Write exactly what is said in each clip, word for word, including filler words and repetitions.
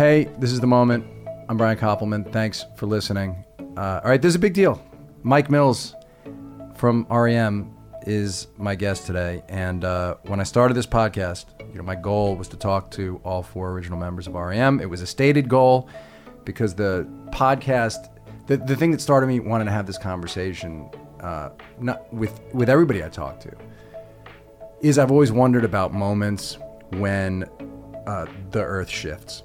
Hey, this is The Moment. I'm Brian Koppelman. Thanks for listening. Uh, all right, this is a big deal. Mike Mills from R E M is my guest today. And uh, when I started this podcast, you know, my goal was to talk to all four original members of R E M. It was a stated goal because the podcast, the, the thing that started me wanting to have this conversation uh, not with, with everybody I talk to is I've always wondered about moments when uh, the earth shifts.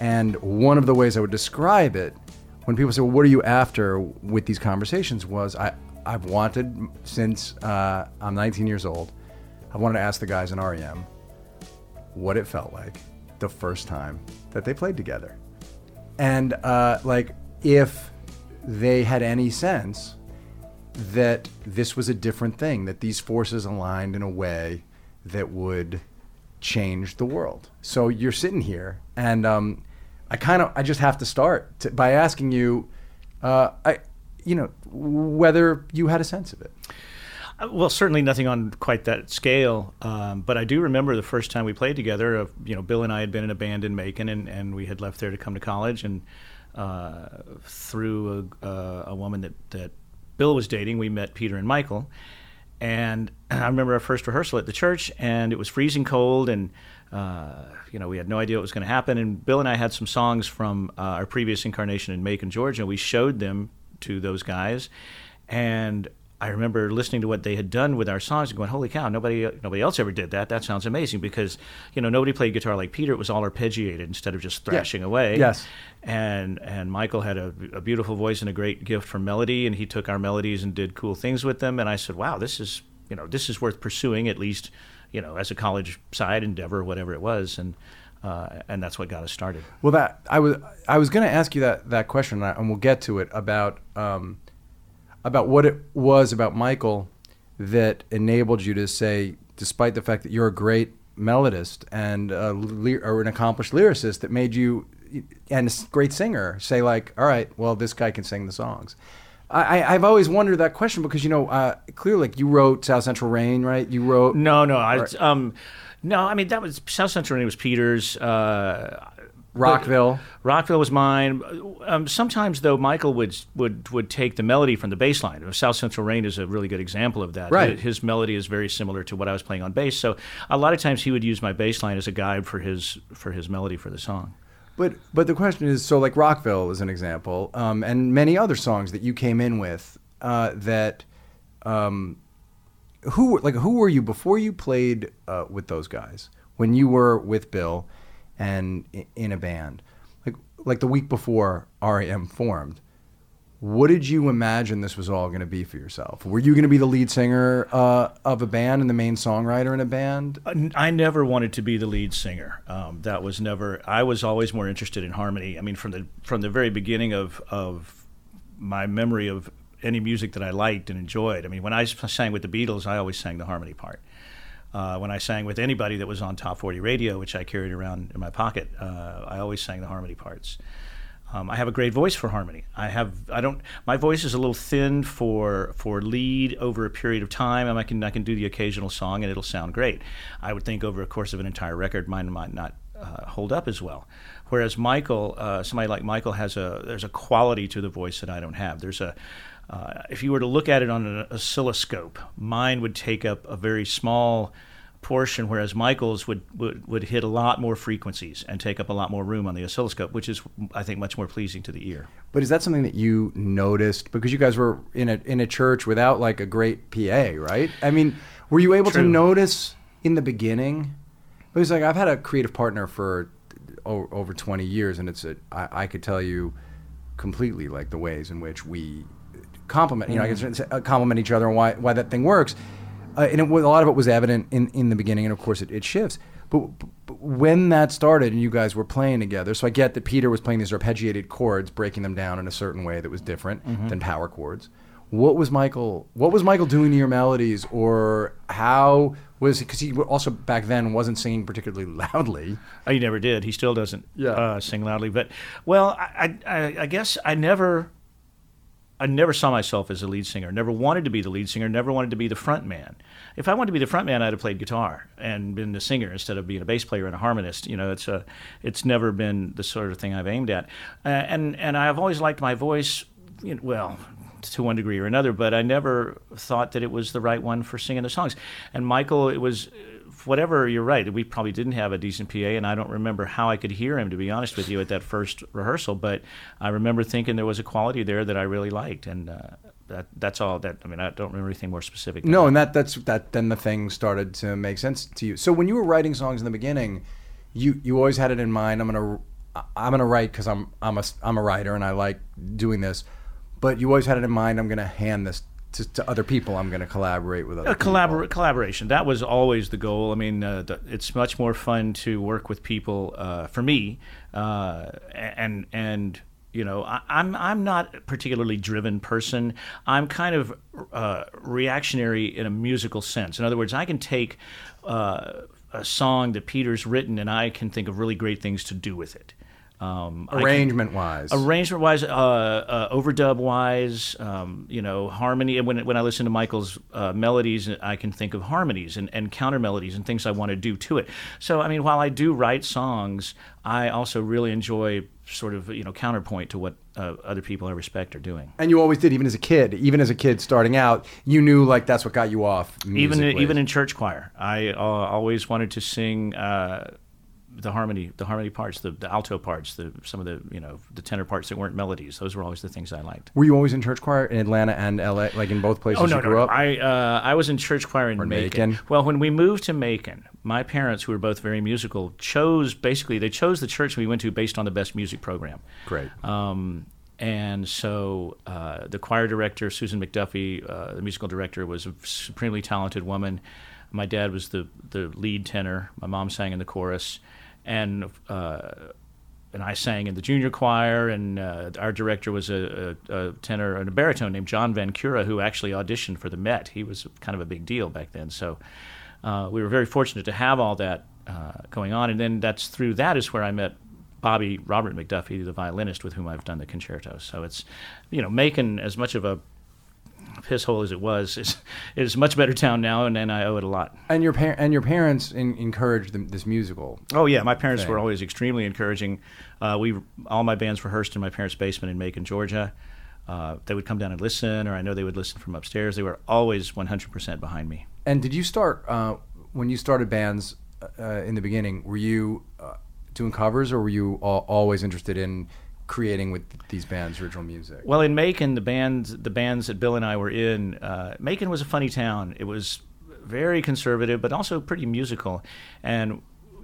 And one of the ways I would describe it when people say, well, what are you after with these conversations was I, I've wanted since uh, I'm nineteen years old, I wanted to ask the guys in R E M what it felt like the first time that they played together. And uh, like if they had any sense that this was a different thing, that these forces aligned in a way that would change the world. So you're sitting here and um, I kind of, I just have to start to, by asking you, uh, I, you know, whether you had a sense of it. Well, certainly nothing on quite that scale, um, but I do remember the first time we played together. Uh, you know, Bill and I had been in a band in Macon, and, and we had left there to come to college. And uh, through a, uh, a woman that, that Bill was dating, we met Peter and Michael. And I remember our first rehearsal at the church, and it was freezing cold, and uh, you know, we had no idea what was going to happen. And Bill and I had some songs from uh, our previous incarnation in Macon, Georgia, and we showed them to those guys, and I remember listening to what they had done with our songs and going, holy cow, nobody nobody else ever did that. That sounds amazing, because, you know, nobody played guitar like Peter. It was all arpeggiated instead of just thrashing yeah. away. Yes. And and Michael had a, a beautiful voice and a great gift for melody, and he took our melodies and did cool things with them. And I said, wow, this is, you know, this is worth pursuing, at least, you know, as a college side endeavor, whatever it was. And uh, and that's what got us started. Well, that I was I was going to ask you that, that question, and we'll get to it, about... Um, about what it was about Michael that enabled you to say, despite the fact that you're a great melodist and a ly- or an accomplished lyricist, that made you, and a great singer, say like, all right, well, this guy can sing the songs. I, I've always wondered that question because, you know, uh, clearly, like, you wrote South Central Rain, right? You wrote... No, no, I, right. um, no, I mean, that was, South Central Rain was Peter's... Uh, Rockville. But Rockville was mine. Um, sometimes, though, Michael would would would take the melody from the bass line. South Central Rain is a really good example of that. Right. His melody is very similar to what I was playing on bass. So a lot of times he would use my bass line as a guide for his for his melody for the song. But but the question is, so like Rockville is an example, um, and many other songs that you came in with uh, that um, who like who were you before you played uh, with those guys when you were with Bill? And in a band, like like the week before R E M formed, what did you imagine this was all going to be for yourself? Were you going to be the lead singer uh, of a band and the main songwriter in a band? I never wanted to be the lead singer. Um, that was never. I was always more interested in harmony. I mean, from the from the very beginning of of my memory of any music that I liked and enjoyed. I mean, when I sang with the Beatles, I always sang the harmony part. Uh, when I sang with anybody that was on Top forty Radio, which I carried around in my pocket, uh, I always sang the harmony parts. Um, I have a great voice for harmony. I have, I don't, my voice is a little thin for for lead over a period of time, and I can I can do the occasional song and it'll sound great. I would think over a course of an entire record, mine might not uh, hold up as well. Whereas Michael, uh, somebody like Michael has a, there's a quality to the voice that I don't have. There's a Uh, if you were to look at it on an oscilloscope, mine would take up a very small portion, whereas Michael's would, would, would hit a lot more frequencies and take up a lot more room on the oscilloscope, which is, I think, much more pleasing to the ear. But is that something that you noticed? Because you guys were in a in a church without, like, a great P A, right? I mean, were you able True. to notice in the beginning? Because, like, I've had a creative partner for o- over twenty years, and it's a, I, I could tell you completely, like, the ways in which we... compliment, you know, mm-hmm. I can compliment each other and why why that thing works, uh, and it, a lot of it was evident in, in the beginning, and of course it, it shifts. But, but when that started and you guys were playing together, so I get that Peter was playing these arpeggiated chords, breaking them down in a certain way that was different mm-hmm. than power chords. What was Michael? What was Michael doing to your melodies, or how was he? Because he also back then wasn't singing particularly loudly. Oh, he never did. He still doesn't yeah. uh, sing loudly. But well, I I, I guess I never. I never saw myself as a lead singer, never wanted to be the lead singer, never wanted to be the front man. If I wanted to be the front man, I'd have played guitar and been the singer instead of being a bass player and a harmonist. You know, it's a, it's never been the sort of thing I've aimed at. Uh, and, and I've always liked my voice, you know, well, to one degree or another, but I never thought that it was the right one for singing the songs. And Michael, it was... Whatever, you're right. We probably didn't have a decent P A, and I don't remember how I could hear him, to be honest with you, at that first rehearsal. But I remember thinking there was a quality there that I really liked, and uh, that that's all. That I mean, I don't remember anything more specific. No, that. and that that's that. Then the thing started to make sense to you. So when you were writing songs in the beginning, you you always had it in mind. I'm gonna I'm gonna write because I'm I'm a I'm a writer and I like doing this. But you always had it in mind. I'm gonna hand this. To, to other people, I'm going to collaborate with other uh, collabor- people. Collaboration. That was always the goal. I mean, uh, the, it's much more fun to work with people, uh, for me, uh, and, and you know, I, I'm I'm not a particularly driven person. I'm kind of uh, reactionary in a musical sense. In other words, I can take uh, a song that Peter's written and I can think of really great things to do with it. Um, arrangement-wise, arrangement-wise, uh, uh, overdub-wise, um, you know, harmony. When when I listen to Michael's uh, melodies, I can think of harmonies and, and counter melodies and things I want to do to it. So, I mean, while I do write songs, I also really enjoy sort of, you know, counterpoint to what uh, other people I respect are doing. And you always did, even as a kid. Even as a kid starting out, you knew like that's what got you off musically. Even even in church choir, I uh, always wanted to sing. Uh, The harmony, the harmony parts, the, the alto parts, the some of the you know the tenor parts that weren't melodies. Those were always the things I liked. Were you always in church choir in Atlanta and L A, like in both places? Oh, no, you grew no, no. up? I uh, I was in church choir in Macon. Macon. Well, when we moved to Macon, my parents, who were both very musical, chose basically they chose the church we went to based on the best music program. Great. Um, And so uh, the choir director, Susan McDuffie, uh, the musical director, was a supremely talented woman. My dad was the the lead tenor. My mom sang in the chorus. And uh, and I sang in the junior choir, and uh, our director was a, a, a tenor and a baritone named John Van Cura, who actually auditioned for the Met. He was kind of a big deal back then, so uh, we were very fortunate to have all that uh, going on. And then that's through that is where I met Bobby Robert McDuffie, the violinist with whom I've done the concerto. So it's, you know, Macon, as much of a pisshole as it was, is is a much better town now, and, and I owe it a lot. And your par- and your parents in- encouraged them, this musical. Oh yeah, my parents thing. were always extremely encouraging. Uh, we all my bands rehearsed in my parents' basement in Macon, Georgia. Uh, they would come down and listen, or I know they would listen from upstairs. They were always one hundred percent behind me. And did you start uh, when you started bands uh, in the beginning? Were you uh, doing covers, or were you all, always interested in creating with these bands original music? Well, in Macon, the bands the bands that Bill and I were in, uh, Macon was a funny town. It was very conservative, but also pretty musical. And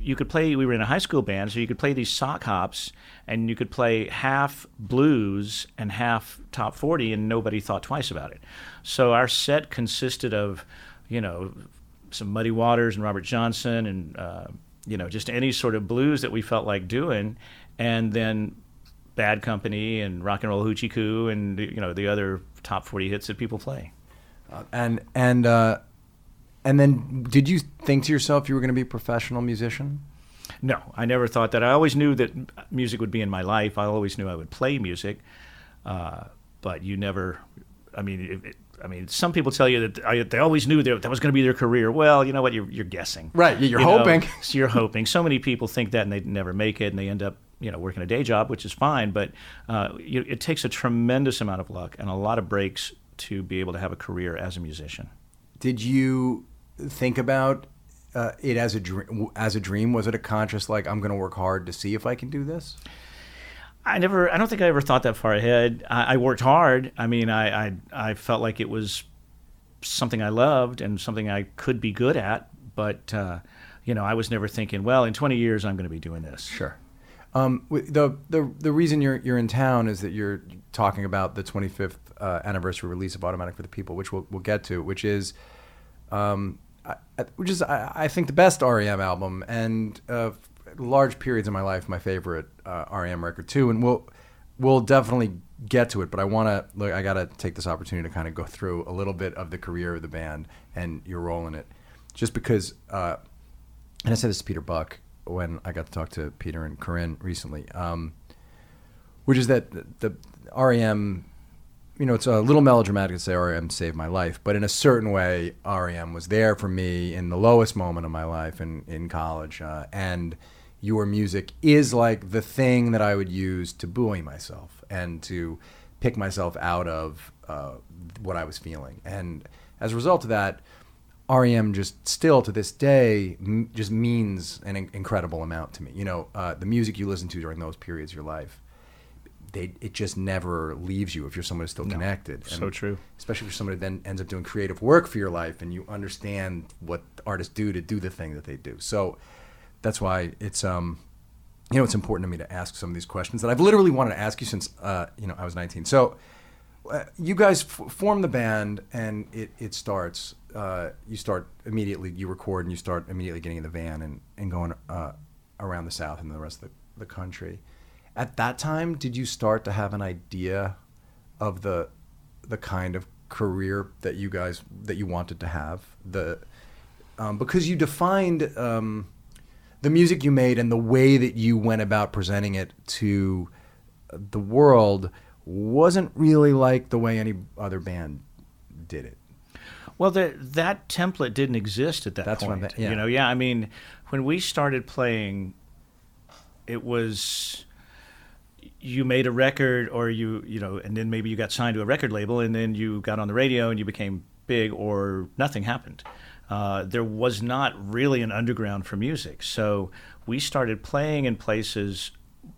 you could play, we were in a high school band, so you could play these sock hops, and you could play half blues and half top forty, and nobody thought twice about it. So our set consisted of, you know, some Muddy Waters and Robert Johnson and, uh, you know, just any sort of blues that we felt like doing, and then Bad Company and Rock and Roll Hoochie Coo and, you know, the other top forty hits that people play. Uh, and and uh, and then did you think to yourself you were going to be a professional musician? No, I never thought that. I always knew that music would be in my life. I always knew I would play music, uh, but you never. I mean, it, it, I mean, some people tell you that I, they always knew that that was going to be their career. Well, you know what? You're, you're guessing. Right. You're you hoping. Know, so you're hoping. So many people think that and they never make it, and they end up, you know, working a day job, which is fine, but uh, you, it takes a tremendous amount of luck and a lot of breaks to be able to have a career as a musician. Did you think about uh, it as a dream? As a dream, was it a conscious like I'm going to work hard to see if I can do this? I never. I don't think I ever thought that far ahead. I, I worked hard. I mean, I, I I felt like it was something I loved and something I could be good at. But uh, you know, I was never thinking, well, in twenty years I'm going to be doing this. Sure. Um, the the the reason you're you're in town is that you're talking about the twenty-fifth uh, anniversary release of Automatic for the People, which we'll we'll get to, which is, um, I, which is I, I think the best R E M album, and uh, large periods of my life my favorite uh, R E M record too, and we'll we'll definitely get to it. But I want to look, I got to take this opportunity to kind of go through a little bit of the career of the band and your role in it, just because. Uh, and I said this to Peter Buck when I got to talk to Peter and Corinne recently, um, which is that the, the R E M you know, it's a little melodramatic to say R E M saved my life, but in a certain way, R E M was there for me in the lowest moment of my life in, in college. Uh, and your music is like the thing that I would use to buoy myself and to pick myself out of uh, what I was feeling. And as a result of that, R E M just still to this day m- just means an in- incredible amount to me. You know, uh, the music you listen to during those periods of your life, They, it just never leaves you if you're someone who's still connected. No, so and true. Especially if somebody then ends up doing creative work for your life and you understand what artists do to do the thing that they do. So that's why it's, um, you know, it's important to me to ask some of these questions that I've literally wanted to ask you since, uh, you know, I was nineteen. So uh, you guys f- form the band and it, it starts, uh, you start immediately, you record and you start immediately getting in the van and, and going uh, around the South and the rest of the, the country. At that time, did you start to have an idea of the the kind of career that you guys that you wanted to have? The um, because you defined um, the music you made and the way that you went about presenting it to the world wasn't really like the way any other band did it. Well, the, that template didn't exist at that That's point. What I mean, yeah. You know, yeah. I mean, when we started playing, it was. You made a record or you, you know, and then maybe you got signed to a record label and then you got on the radio and you became big or nothing happened. Uh, there was not really an underground for music. So we started playing in places.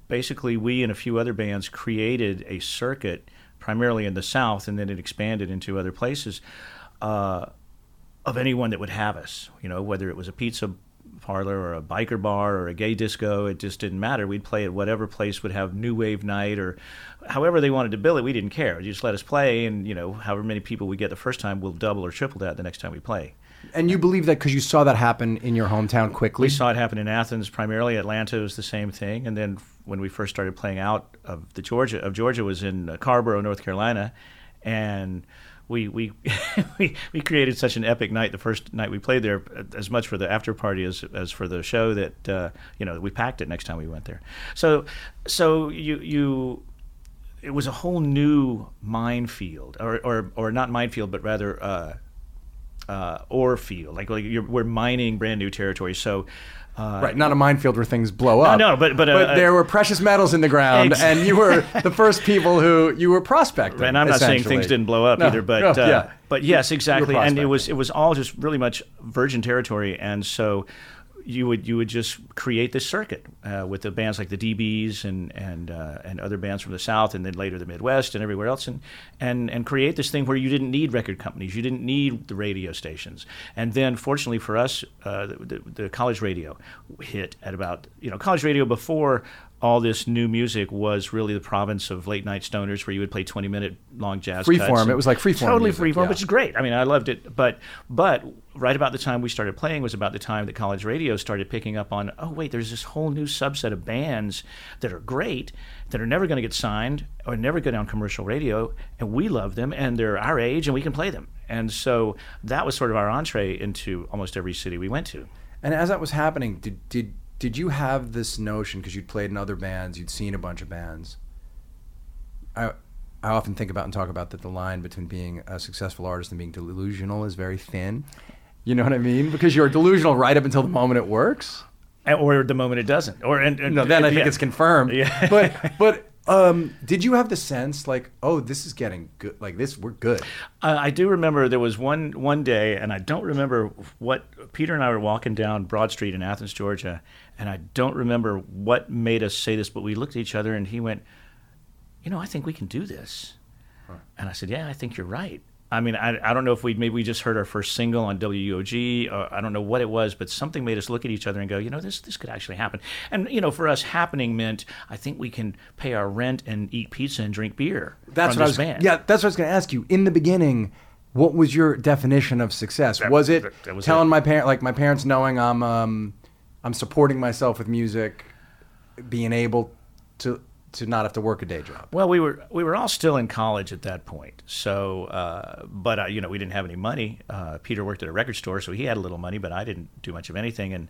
Basically, we and a few other bands created a circuit primarily in the South, and then it expanded into other places uh, of anyone that would have us, you know, whether it was a pizza parlor or a biker bar or a gay disco. It just didn't matter. We'd play at whatever place would have new wave night or however they wanted to bill it. We didn't care. You just let us play, and you know, however many people we get the first time, we'll double or triple that the next time we play. And you believe that because you saw that happen in your hometown quickly? We saw it happen in Athens primarily. Atlanta was the same thing. And then when we first started playing out of the Georgia of Georgia was in Carrboro, North Carolina, and We we, we we created such an epic night the first night we played there, as much for the after party as as for the show, that uh, you know, we packed it next time we went there. So so you you it was a whole new minefield, or or, or not minefield, but rather uh, uh, ore field. Like like you're, we're mining brand new territory. So. Uh, right, not a minefield where things blow up. No, no but but, uh, but there were precious metals in the ground, exactly. And you were the first people who you were prospecting. And I'm not saying things didn't blow up no, either, but no, uh, yeah. but yes, exactly. And it was it was all just really much virgin territory, and so you would you would just create this circuit uh, with the bands like the dBs and and uh, and other bands from the South, and then later the Midwest and everywhere else, and and and create this thing where you didn't need record companies, you didn't need the radio stations. And then fortunately for us, uh, the, the college radio hit at about, you know, college radio before all this new music was really the province of late night stoners, where you would play twenty minute long jazz free cuts. Freeform, it was like freeform Totally music, freeform, yeah. Which is great. I mean, I loved it. But but right about the time we started playing was about the time that college radio started picking up on, oh, wait, there's this whole new subset of bands that are great, that are never going to get signed or never go down commercial radio, and we love them, and they're our age, and we can play them. And so that was sort of our entree into almost every city we went to. And as that was happening, did did Did you have this notion, because you'd played in other bands, you'd seen a bunch of bands? I I often think about and talk about that the line between being a successful artist and being delusional is very thin. You know what I mean? Because you're delusional right up until the moment it works, or the moment it doesn't. Or and, and no, then I think yeah. it's confirmed. Yeah. But but. Um, did you have the sense like, oh, this is getting good, like this, we're good? Uh, I do remember there was one one day, and I don't remember what, Peter and I were walking down Broad Street in Athens, Georgia, and I don't remember what made us say this, but we looked at each other and he went, you know, I think we can do this. Huh. And I said, yeah, I think you're right. I mean, I I don't know if we maybe we just heard our first single on W O G, or I don't know what it was, but something made us look at each other and go, you know, this this could actually happen. And you know, for us, happening meant I think we can pay our rent and eat pizza and drink beer. That's from what this I was. Band. Yeah, that's what I was going to ask you. In the beginning, what was your definition of success? That, was it that, that was telling it. my parent, like my parents knowing I'm um I'm supporting myself with music, being able to. to not have to work a day job? Well, we were we were all still in college at that point. So, uh, but, uh, you know, we didn't have any money. Uh, Peter worked at a record store, so he had a little money, but I didn't do much of anything. And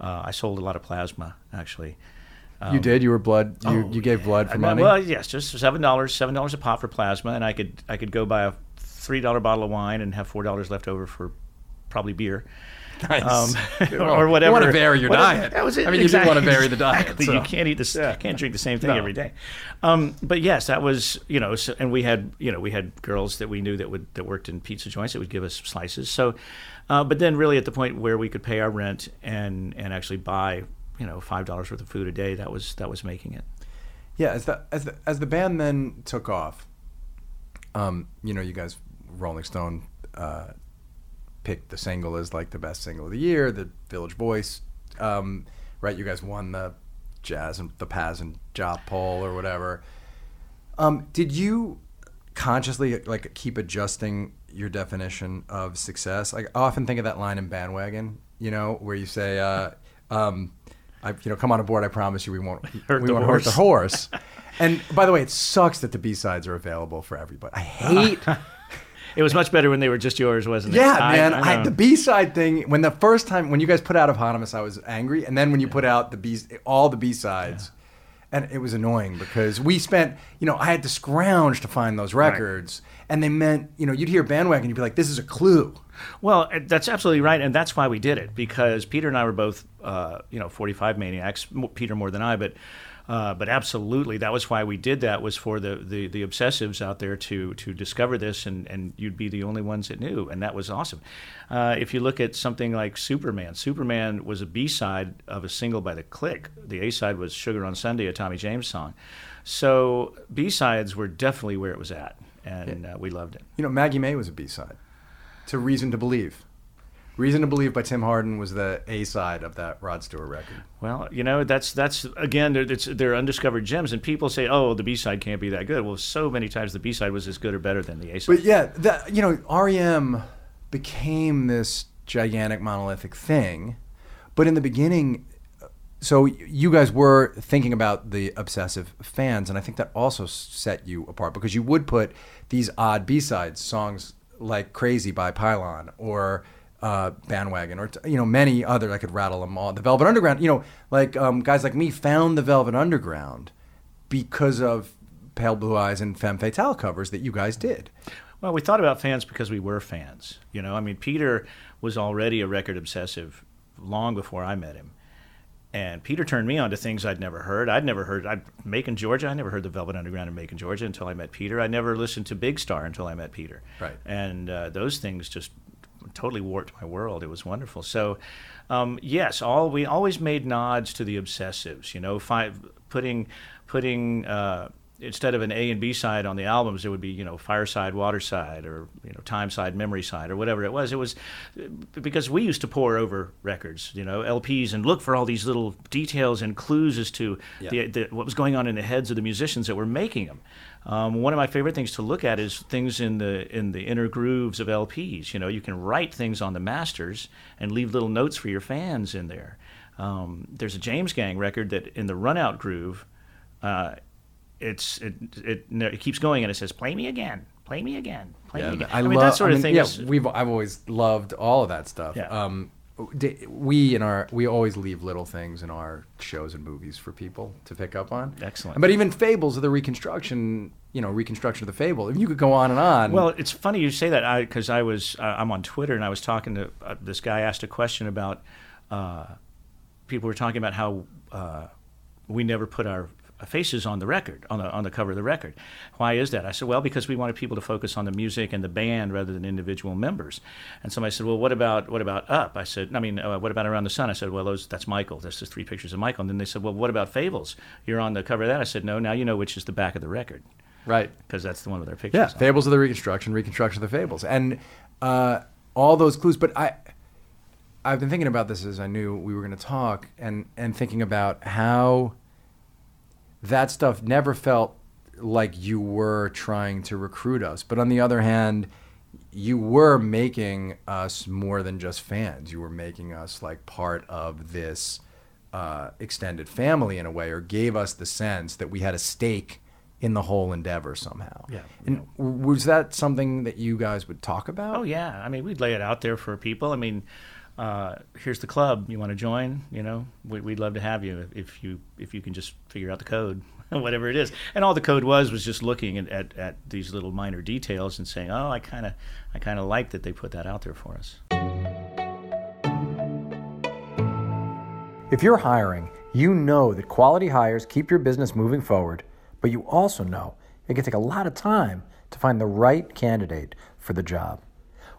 uh, I sold a lot of plasma, actually. Um, you did. You were blood. You, oh, you gave yeah. blood for I, money. Well, yes, just seven dollars, seven dollars a pop for plasma, and I could I could go buy a three dollar bottle of wine and have four dollars left over for probably beer. Nice. Um, or whatever. You want to vary your whatever. diet. That was it. I mean, exactly. you do want to vary the diet. Exactly. So. You can't eat this. Yeah. You can't drink the same thing no. every day. Um, but yes, that was you know, so, and we had you know we had girls that we knew that would that worked in pizza joints that would give us slices. So, uh, but then really at the point where we could pay our rent and and actually buy you know five dollars worth of food a day, that was that was making it. Yeah, as the as the as the band then took off, um, you know, you guys, Rolling Stone. Uh, picked the single as like the best single of the year, the Village Voice, um, right? You guys won the jazz and the Paz and Jop poll or whatever. Um, did you consciously like keep adjusting your definition of success? Like I often think of that line in Bandwagon, you know, where you say, uh, um, I, you know, come on aboard, I promise you we won't hurt, we the, won't horse. hurt the horse. And by the way, it sucks that the B-sides are available for everybody. I hate... It was much better when they were just yours, wasn't it? Yeah, I, man. I I, the B-side thing, when the first time, when you guys put out Eponymous, I was angry. And then when you yeah. put out the B, all the B-sides, yeah. and it was annoying because we spent, you know, I had to scrounge to find those records. Right. And they meant, you know, you'd hear Bandwagon, you'd be like, this is a clue. Well, that's absolutely right. And that's why we did it, because Peter and I were both, uh, you know, forty-five maniacs, Peter more than I, but... Uh, but absolutely, that was why we did that, was for the, the, the obsessives out there to to discover this, and, and you'd be the only ones that knew, and that was awesome. Uh, if you look at something like Superman, Superman was a B-side of a single by The Click. The A-side was Sugar on Sunday, a Tommy James song. So B-sides were definitely where it was at, and yeah. uh, we loved it. You know, Maggie May was a B-side to Reason to Believe. Reason to Believe by Tim Hardin was the A side of that Rod Stewart record. Well, you know, that's, that's again, they're, it's, they're undiscovered gems, and people say, oh, the B side can't be that good. Well, so many times the B side was as good or better than the A side. But yeah, that, you know, R E M became this gigantic monolithic thing. But in the beginning, so you guys were thinking about the obsessive fans, and I think that also set you apart, because you would put these odd B sides, songs like Crazy by Pylon, or Uh, Bandwagon, or you know many other, I could rattle them all. The Velvet Underground, you know, like um, guys like me found the Velvet Underground because of Pale Blue Eyes and Femme Fatale covers that you guys did. Well, we thought about fans because we were fans. You know, I mean, Peter was already a record obsessive long before I met him, and Peter turned me on to things I'd never heard. I'd never heard I'd, Macon, Georgia. I never heard the Velvet Underground in Macon, Georgia until I met Peter. I never listened to Big Star until I met Peter. Right, and uh, those things just totally warped my world. It was wonderful. So, um, yes, all we always made nods to the obsessives. You know, five, putting, putting uh, instead of an A and B side on the albums, there would be you know Fireside, Waterside, or you know Time Side, Memory Side, or whatever it was. It was because we used to pore over records, you know, L Ps, and look for all these little details and clues as to yeah. the, the, what was going on in the heads of the musicians that were making them. Um, one of my favorite things to look at is things in the in the inner grooves of L Ps. You know, you can write things on the masters and leave little notes for your fans in there. Um, there's a James Gang record that in the run-out groove, uh, it's it, it it keeps going and it says, "Play me again, play me again, play yeah, me again." I, I mean, love, that sort I mean, of thing. Yeah, is, we've I've always loved all of that stuff. Yeah. Um, We in our we always leave little things in our shows and movies for people to pick up on. Excellent. But even Fables of the Reconstruction, you know, Reconstruction of the Fable. You could go on and on. Well, it's funny you say that because I, I was uh, I'm on Twitter and I was talking to uh, this guy. Asked a question about uh, people were talking about how uh, we never put our faces on the record, on the on the cover of the record. Why is that? I said, well, because we wanted people to focus on the music and the band rather than individual members. And somebody said, well, what about what about Up? I said, I mean, uh, what about Around the Sun? I said, well, those that's Michael. That's the three pictures of Michael. And then they said, well, what about Fables? You're on the cover of that. I said, no, now you know which is the back of the record. Right. Because that's the one with our pictures. Yeah, on. Fables of the Reconstruction, Reconstruction of the Fables. And uh, all those clues. But I, I've been thinking about this as I knew we were going to talk, and and thinking about how that stuff never felt like you were trying to recruit us. But on the other hand, you were making us more than just fans. You were making us like part of this uh, extended family in a way, or gave us the sense that we had a stake in the whole endeavor somehow. Yeah. And was that something that you guys would talk about? Oh, yeah. I mean, we'd lay it out there for people. I mean, uh, here's the club. You want to join? You know, we, we'd love to have you if you if you can just figure out the code, whatever it is. And all the code was was just looking at, at, at these little minor details and saying, oh, I kind of I kind of like that they put that out there for us. If you're hiring, you know that quality hires keep your business moving forward, but you also know it can take a lot of time to find the right candidate for the job.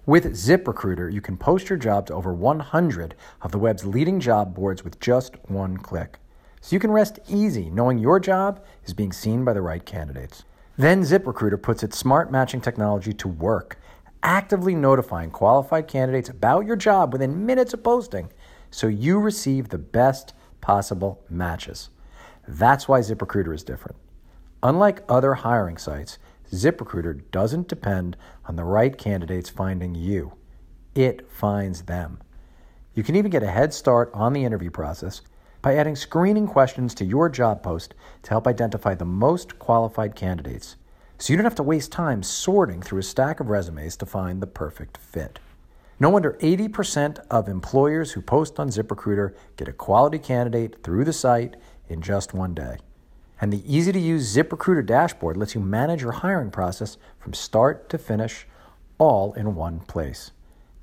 With ZipRecruiter, you can post your job to over one hundred of the web's leading job boards with just one click. So you can rest easy knowing your job is being seen by the right candidates. Then ZipRecruiter puts its smart matching technology to work, actively notifying qualified candidates about your job within minutes of posting, so you receive the best possible matches. That's why ZipRecruiter is different. Unlike other hiring sites, ZipRecruiter doesn't depend on the right candidates finding you. It finds them. You can even get a head start on the interview process by adding screening questions to your job post to help identify the most qualified candidates, so you don't have to waste time sorting through a stack of resumes to find the perfect fit. No wonder eighty percent of employers who post on ZipRecruiter get a quality candidate through the site in just one day. And the easy-to-use ZipRecruiter dashboard lets you manage your hiring process from start to finish, all in one place.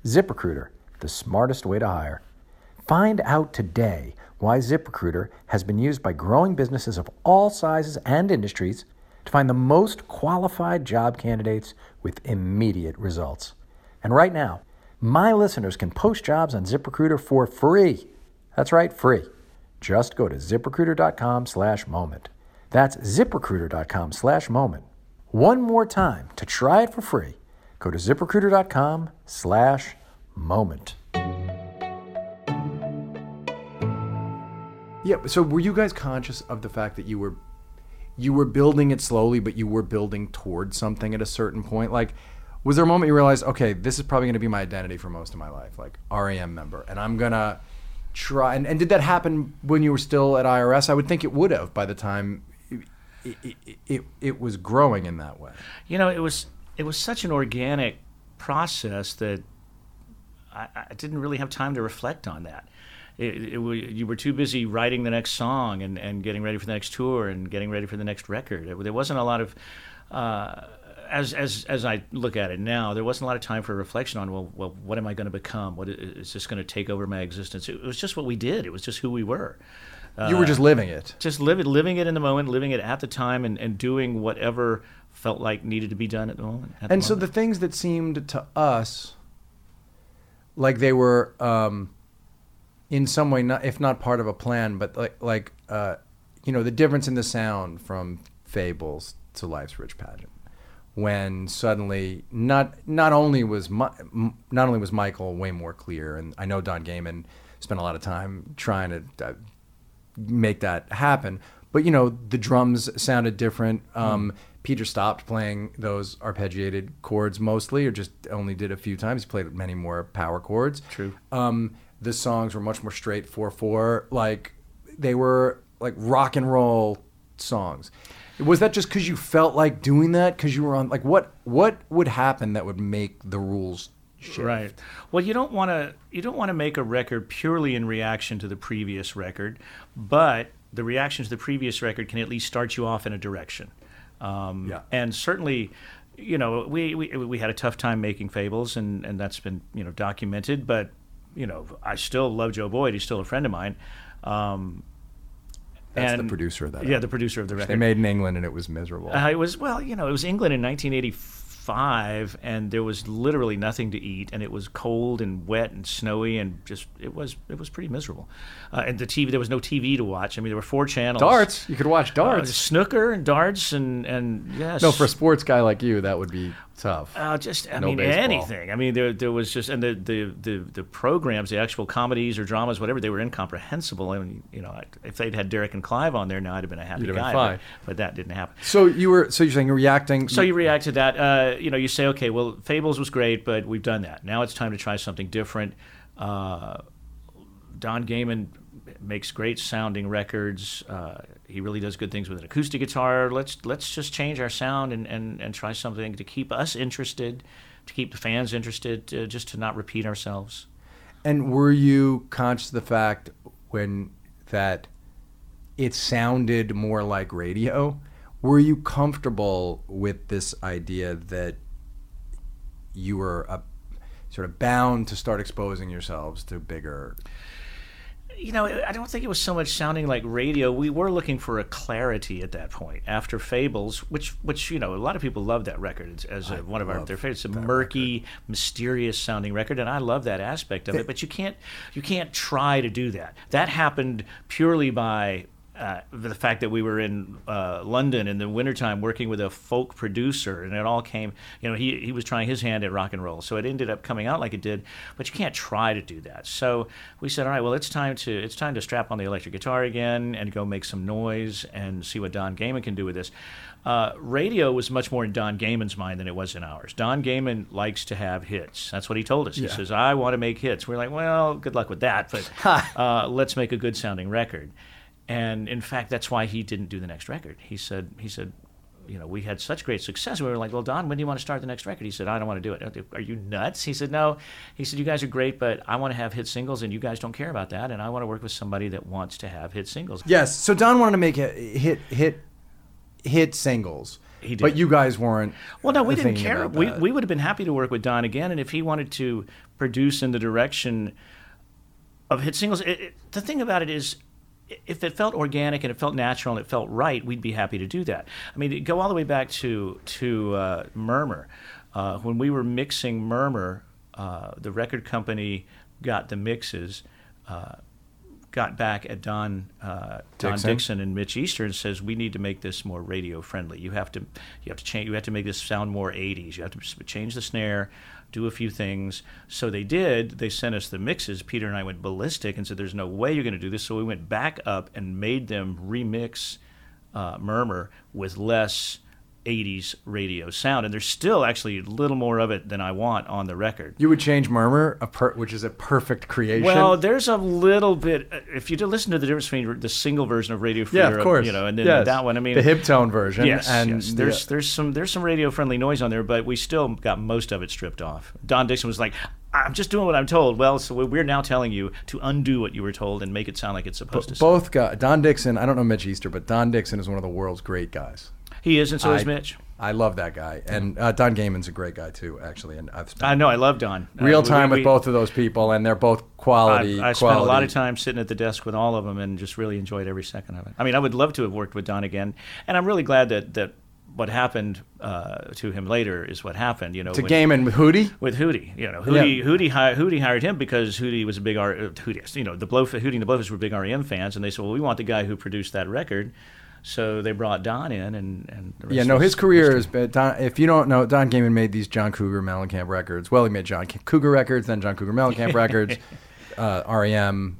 ZipRecruiter, the smartest way to hire. Find out today why ZipRecruiter has been used by growing businesses of all sizes and industries to find the most qualified job candidates with immediate results. And right now, my listeners can post jobs on ZipRecruiter for free. That's right, free. Just go to ZipRecruiter.com slash moment. That's ZipRecruiter.com slash moment. One more time, to try it for free, go to ZipRecruiter.com slash moment. Yeah, so were you guys conscious of the fact that you were you were building it slowly, but you were building towards something at a certain point? Like, was there a moment you realized, okay, this is probably going to be my identity for most of my life, like R E M member, and I'm going to try, and, and did that happen when you were still at I R S? I would think it would have by the time it, it, it, it was growing in that way. You know, it was it was such an organic process that I, I didn't really have time to reflect on that. It, it, it, you were too busy writing the next song and, and getting ready for the next tour and getting ready for the next record. It, there wasn't a lot of... Uh, As as as I look at it now, there wasn't a lot of time for reflection on, well, well what am I going to become? What is this going to take over my existence? It was just what we did. It was just who we were. Uh, you were just living it. Just living living it in the moment, living it at the time, and, and doing whatever felt like needed to be done at the moment. At and the so moment. The things that seemed to us like they were um, in some way, not, if not part of a plan, but like like uh, you know, the difference in the sound from Fables to Life's Rich Pageant. When suddenly, not not only was my, not only was Michael way more clear, and I know Don Gehman spent a lot of time trying to uh, make that happen, but you know, the drums sounded different. Um, mm. Peter stopped playing those arpeggiated chords mostly, or just only did a few times. He played many more power chords. True. Um, the songs were much more straight four four, like they were like rock and roll songs. Was that just because you felt like doing that? Because you were on, like, what what would happen that would make the rules shift? Right. Well, you don't want to you don't want to make a record purely in reaction to the previous record, but the reaction to the previous record can at least start you off in a direction. Um, yeah. And certainly, you know, we, we we had a tough time making Fables, and, and that's been, you know, documented. But you know, I still love Joe Boyd. He's still a friend of mine. Um, That's and, the producer of that. Yeah, album. The producer of the record. They made in England, and it was miserable. Uh, it was, well, you know, it was England in nineteen eighty-five, and there was literally nothing to eat, and it was cold and wet and snowy, and just it was it was pretty miserable. Uh, and the T V, there was no T V to watch. I mean, there were four channels. Darts, you could watch darts, uh, snooker, and darts, and and yes. No, for a sports guy like you, that would be tough. Uh, just I no mean baseball. Anything. I mean, there there was just, and the, the, the, the programs, the actual comedies or dramas, whatever, they were incomprehensible. I mean, you know, if they'd had Derek and Clive on there now, I'd have been a happy guy. But, but that didn't happen. So you were so you're saying you're reacting. So you react to that. Uh, you know, you say, okay, well, Fables was great, but we've done that. Now it's time to try something different. Uh, Don Gehman makes great sounding records. Uh, he really does good things with an acoustic guitar. Let's let's just change our sound and, and, and try something to keep us interested, to keep the fans interested, uh, just to not repeat ourselves. And were you conscious of the fact when that it sounded more like radio? Were you comfortable with this idea that you were a, sort of bound to start exposing yourselves to bigger? You know, I don't think it was so much sounding like radio. We were looking for a clarity at that point. After Fables, which, which you know, a lot of people love that record as a, one of our their favorites. It's a murky, record. mysterious sounding record, and I love that aspect of it. But you can't, you can't try to do that. That happened purely by uh, the fact that we were in uh, London in the wintertime working with a folk producer, and it all came. You know, he he was trying his hand at rock and roll, so it ended up coming out like it did. But you can't try to do that. So we said, all right, well, it's time to it's time to strap on the electric guitar again and go make some noise and see what Don Gehman can do with this. Uh, radio was much more in Don Gehman's mind than it was in ours. Don Gehman likes to have hits. That's what he told us. Yeah. He says, I want to make hits. We're like, well, good luck with that, but uh, let's make a good sounding record. And in fact, that's why he didn't do the next record. He said, he said, you know, we had such great success. We were like, well, Don, when do you want to start the next record? He said, I don't want to do it. Are you nuts? He said, no. He said, you guys are great, but I want to have hit singles, and you guys don't care about that. And I want to work with somebody that wants to have hit singles. Yes. So Don wanted to make a hit, hit, hit singles. He did. But you guys weren't. Well, no, we didn't care. We we would have been happy to work with Don again, and if he wanted to produce in the direction of hit singles, it, it, the thing about it is, if it felt organic and it felt natural and it felt right, we'd be happy to do that. I mean, go all the way back to to uh, Murmur. Uh, when we were mixing Murmur, uh, the record company got the mixes, uh, got back at Don uh, Don Dixon and Mitch Easter and says, "We need to make this more radio friendly. You have to you have to change. You have to make this sound more eighties. You have to change the snare." Do a few things. So they did. They sent us the mixes. Peter and I went ballistic and said, there's no way you're going to do this. So we went back up and made them remix uh, Murmur with less eighties radio sound. And there's still actually a little more of it than I want on the record. You would change Murmur, a per- which is a perfect creation. Well, there's a little bit. If you do listen to the difference between the single version of Radio Free, yeah, of course, you know, and then yes. that one, I mean, the hip tone version. Yes, and yes. There's yeah. there's some there's some radio friendly noise on there, but we still got most of it stripped off. Don Dixon was like, I'm just doing what I'm told. Well, so we're now telling you to undo what you were told and make it sound like it's supposed but to. Both guys, Don Dixon. I don't know Mitch Easter, but Don Dixon is one of the world's great guys. He is, and so I, is Mitch. I love that guy, and uh, Don Gehman's a great guy too, actually. And I've spent I know I love Don. Real uh, time we, with we, both of those people, and they're both quality. I, I quality. spent a lot of time sitting at the desk with all of them, and just really enjoyed every second of it. I mean, I would love to have worked with Don again, and I'm really glad that that what happened uh, to him later is what happened. You know, to when, Gehman with Hootie. With Hootie, you know, Hootie, yeah. Hootie, hi, Hootie hired him because Hootie was a big R. Hootie, you know, the Blowf- Hootie and the Blowfish were big R E M fans, and they said, well, we want the guy who produced that record. So they brought Don in, and, and the rest yeah, no, his career is. Don, if you don't know, Don Gehman made these John Cougar Mellencamp records. Well, he made John Cougar records, then John Cougar Mellencamp records, uh, R E M,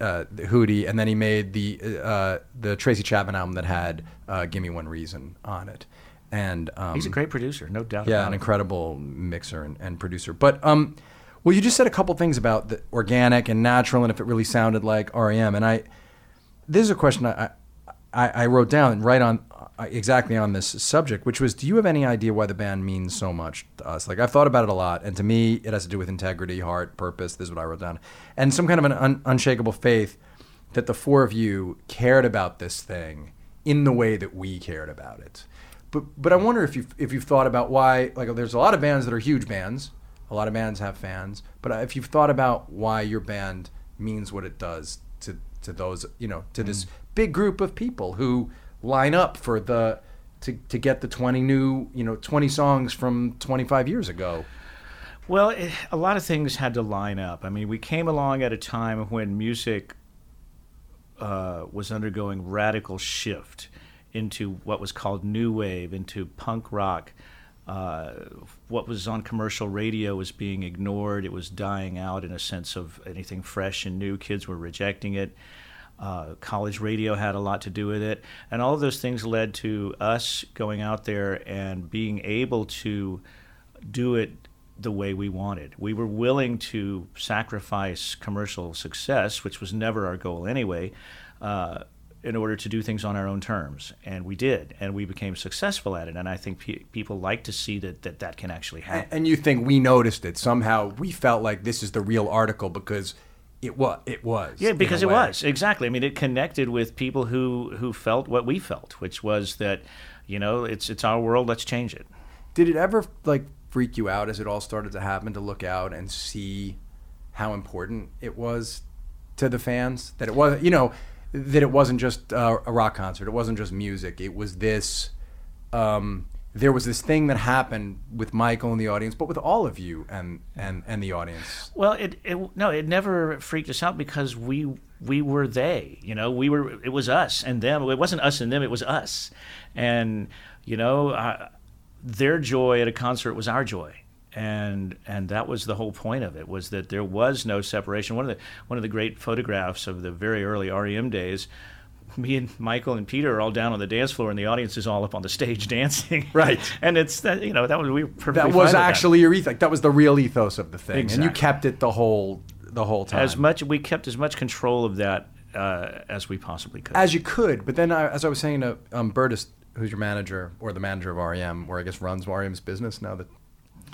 uh, Hootie, and then he made the uh, the Tracy Chapman album that had uh, "Give Me One Reason" on it. And um, he's a great producer, no doubt. Yeah, about an incredible mixer and, and producer. But um, well, you just said a couple things about the organic and natural, and if it really sounded like R E M. And I, this is a question I. I I wrote down right on uh, exactly on this subject, which was, do you have any idea why the band means so much to us? Like, I've thought about it a lot, and to me, it has to do with integrity, heart, purpose. This is what I wrote down, and some kind of an un- unshakable faith that the four of you cared about this thing in the way that we cared about it. But but I wonder if you if you've thought about why. Like, there's a lot of bands that are huge bands, a lot of bands have fans, but if you've thought about why your band means what it does to to those, you know, to mm. this big group of people who line up for the to to get the twenty new, you know, twenty songs from twenty-five years ago. Well, it, a lot of things had to line up. I mean, we came along at a time when music uh, was undergoing radical shift into what was called new wave, into punk rock. Uh, what was on commercial radio was being ignored. It was dying out in a sense of anything fresh and new. Kids were rejecting it. Uh, college radio had a lot to do with it, and all of those things led to us going out there and being able to do it the way we wanted. We were willing to sacrifice commercial success, which was never our goal anyway, uh, in order to do things on our own terms. And we did, and we became successful at it. And I think pe- people like to see that, that that can actually happen. And you think we noticed it. Somehow we felt like this is the real article because it was. It was yeah, because it was. Exactly. I mean, it connected with people who, who felt what we felt, which was that, you know, it's it's our world, let's change it. Did it ever, like, freak you out as it all started to happen to look out and see how important it was to the fans? That it was, you know... That it wasn't just uh, a rock concert. It wasn't just music. It was this, um, there was this thing that happened with Michael and the audience, but with all of you and, and, and the audience. Well, it, it no, it never freaked us out because we we were they. You know, we were. It was us and them. It wasn't us and them. It was us, and you know, uh, their joy at a concert was our joy. And and that was the whole point of it, was that there was no separation. One of the one of the great photographs of the very early R E M days, me and Michael and Peter are all down on the dance floor, and the audience is all up on the stage dancing. Right. And it's that, you know, that was we were perfectly fine with that. That was actually your ethos. That was the real ethos of the thing, exactly. And you kept it the whole the whole time. As much we kept as much control of that uh, as we possibly could. As you could, but then I, as I was saying to um, Bertus, who's your manager or the manager of R E M, or I guess runs R E M's business now that.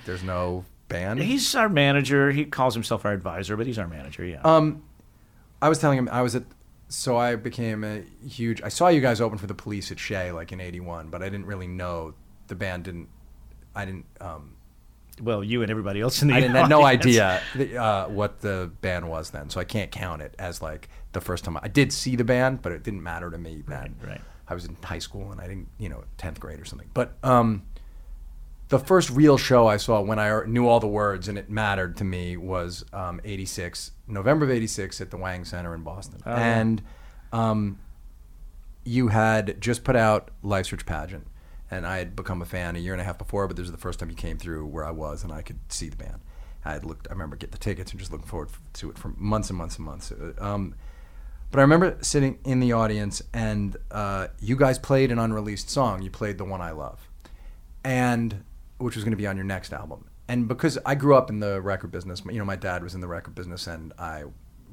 There's no band? He's our manager. He calls himself our advisor, but he's our manager, yeah. Um, I was telling him, I was at, so I became a huge, I saw you guys open for the Police at Shea, like in eighty-one, but I didn't really know, the band didn't, I didn't, um. Well, you and everybody else in the I didn't, had no idea uh, what the band was then, so I can't count it as like the first time. I, I did see the band, but it didn't matter to me then. Right, right. I was in high school and I didn't, you know, tenth grade or something, but, um. The first real show I saw when I knew all the words and it mattered to me was um, eighty-six, November of eighty-six at the Wang Center in Boston. Oh, and um, you had just put out Life's Rich Pageant, and I had become a fan a year and a half before, but this was the first time you came through where I was and I could see the band. I had looked, I remember getting the tickets and just looking forward to it for months and months and months. Um, but I remember sitting in the audience and uh, you guys played an unreleased song. You played The One I Love. And... which was going to be on your next album. And because I grew up in the record business, you know, my dad was in the record business and I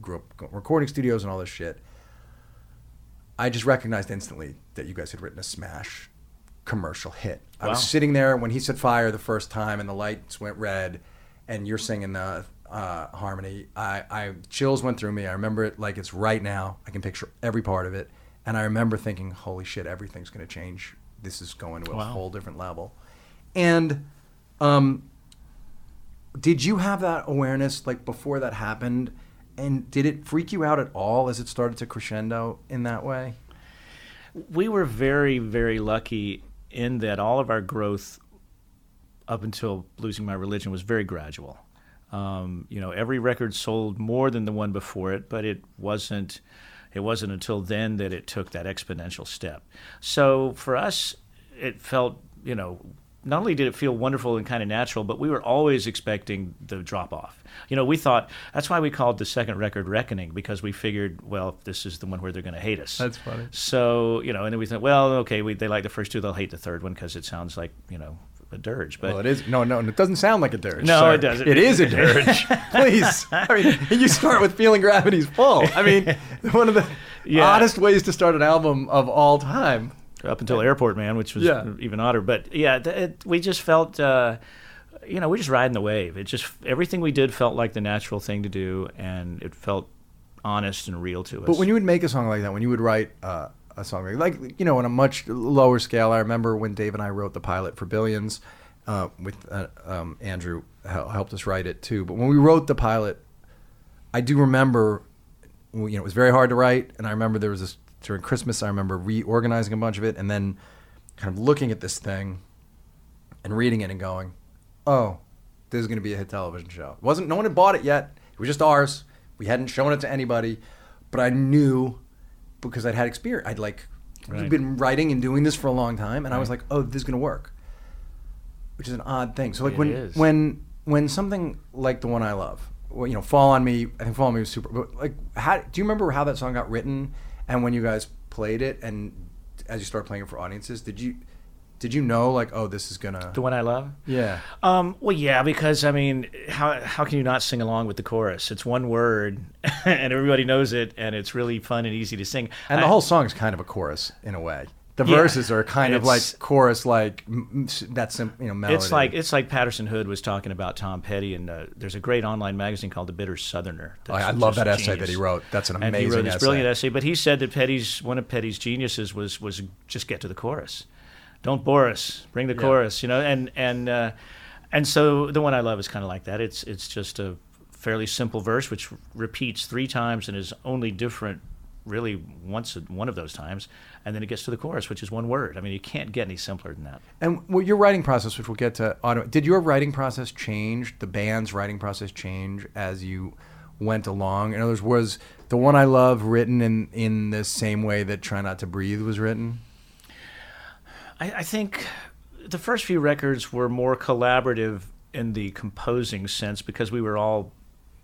grew up recording studios and all this shit. I just recognized instantly that you guys had written a smash commercial hit. Wow. I was sitting there when he said fire the first time and the lights went red and you're singing the uh, harmony. I, I chills went through me. I remember it like it's right now. I can picture every part of it. And I remember thinking, holy shit, everything's going to change. This is going to a wow. whole different level. And um, did you have that awareness like before that happened? And did it freak you out at all as it started to crescendo in that way? We were very, very lucky in that all of our growth up until losing my religion was very gradual. Um, you know, every record sold more than the one before it, but it wasn't, it wasn't until then that it took that exponential step. So for us, it felt, you know, not only did it feel wonderful and kind of natural, but we were always expecting the drop-off. You know, we thought, that's why we called the second record Reckoning, because we figured, well, this is the one where they're going to hate us. That's funny. So, you know, and then we thought, well, okay, we, they like the first two, they'll hate the third one because it sounds like, you know, a dirge. But well, it is. No, no, it doesn't sound like a dirge. No, sorry. It doesn't. It is a dirge. Please. I mean, you start with Feeling Gravity's Pull. I mean, one of the yeah. oddest ways to start an album of all time. Up until Airport Man, which was yeah. even odder. But yeah, it, we just felt, uh, you know, we're just riding the wave. It just, everything we did felt like the natural thing to do, and it felt honest and real to us. But when you would make a song like that, when you would write uh, a song like, like, you know, on a much lower scale, I remember when Dave and I wrote the pilot for Billions, uh, with uh, um, Andrew helped us write it too. But when we wrote the pilot, I do remember, you know, it was very hard to write, and I remember there was this, during Christmas, I remember reorganizing a bunch of it and then kind of looking at this thing and reading it and going, oh, this is going to be a hit television show. It wasn't, no one had bought it yet. It was just ours. We hadn't shown it to anybody. But I knew, because I'd had experience. I'd like, right. we'd been writing and doing this for a long time. And right. I was like, oh, this is going to work, which is an odd thing. So like it when is. when when something like The One I Love, well, you know, Fall On Me, I think Fall On Me was super. But like, how, do you remember how that song got written? And when you guys played it, and as you started playing it for audiences, did you Did you know, like, oh, this is gonna the one I love? Yeah. Um, well, yeah, because I mean, how how can you not sing along with the chorus? It's one word, and everybody knows it, and it's really fun and easy to sing. And I, the whole song is kind of a chorus in a way. The yeah, verses are kind of like chorus, like that's you know melody. It's like it's like Patterson Hood was talking about Tom Petty, and uh, there's a great online magazine called The Bitter Southerner. That's, I, I love that genius. essay that he wrote. That's an amazing essay. And he wrote this essay. brilliant essay, but he said that Petty's one of Petty's geniuses was was just get to the chorus. Don't bore us. Bring the yeah. chorus, you know, and and uh, and so the one I love is kind of like that. It's it's just a fairly simple verse which r- repeats three times and is only different really once one of those times, and then it gets to the chorus, which is one word. I mean, you can't get any simpler than that. And well, your writing process, which we'll get to, did your writing process change? The band's writing process change as you went along? In other words, was the one I love written in in the same way that Try Not to Breathe was written? I, I think the first few records were more collaborative in the composing sense because we were all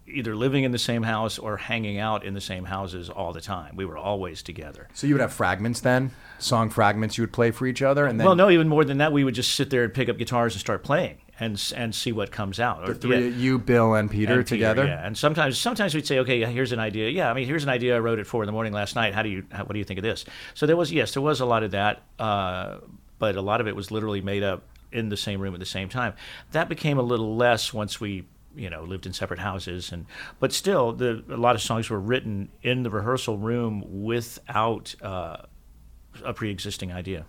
either living in the same house or hanging out in the same houses all the time. We were always together. So you would have fragments then? Song fragments you would play for each other? And then Well, no, even more than that, we would just sit there and pick up guitars and start playing and and see what comes out. The three, yeah. You, Bill, and Peter and together? Peter, yeah, and sometimes sometimes we'd say, okay, here's an idea. Yeah, I mean, here's an idea I wrote at four in the morning last night. How do you, how, what do you think of this? So there was, yes, there was a lot of that. Uh, but a lot of it was literally made up in the same room at the same time. That became a little less once we, you know, lived in separate houses. And but still, the, a lot of songs were written in the rehearsal room without uh, a pre-existing idea.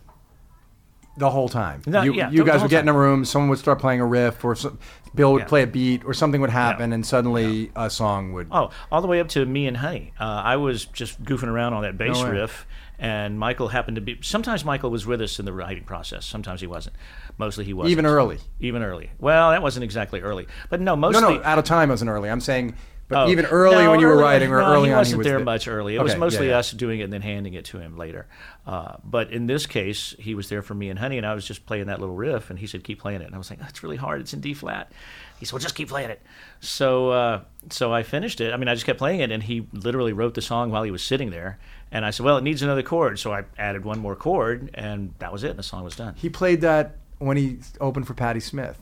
The whole time. No, you yeah, you the, guys the would get time. in a room, someone would start playing a riff, or so, Bill would yeah. play a beat, or something would happen, yeah. and suddenly yeah. a song would... Oh, all the way up to Me and Honey. Uh, I was just goofing around on that bass no riff, and Michael happened to be... Sometimes Michael was with us in the writing process. Sometimes he wasn't. Mostly he wasn't. Even early. Even early. Well, that wasn't exactly early. But no, mostly... No, no, Out of Time wasn't early. I'm saying... But oh, even early no, when you were early, writing or no, early he on, he wasn't there much early. It okay, was mostly yeah, yeah. us doing it and then handing it to him later. Uh, but in this case, he was there for Me and Honey, and I was just playing that little riff, and he said, keep playing it. And I was like, that's oh, really hard. It's in D flat. He said, well, just keep playing it. So uh, so I finished it. I mean, I just kept playing it, and he literally wrote the song while he was sitting there. And I said, well, it needs another chord. So I added one more chord, and that was it, and the song was done. He played that when he opened for Patti Smith.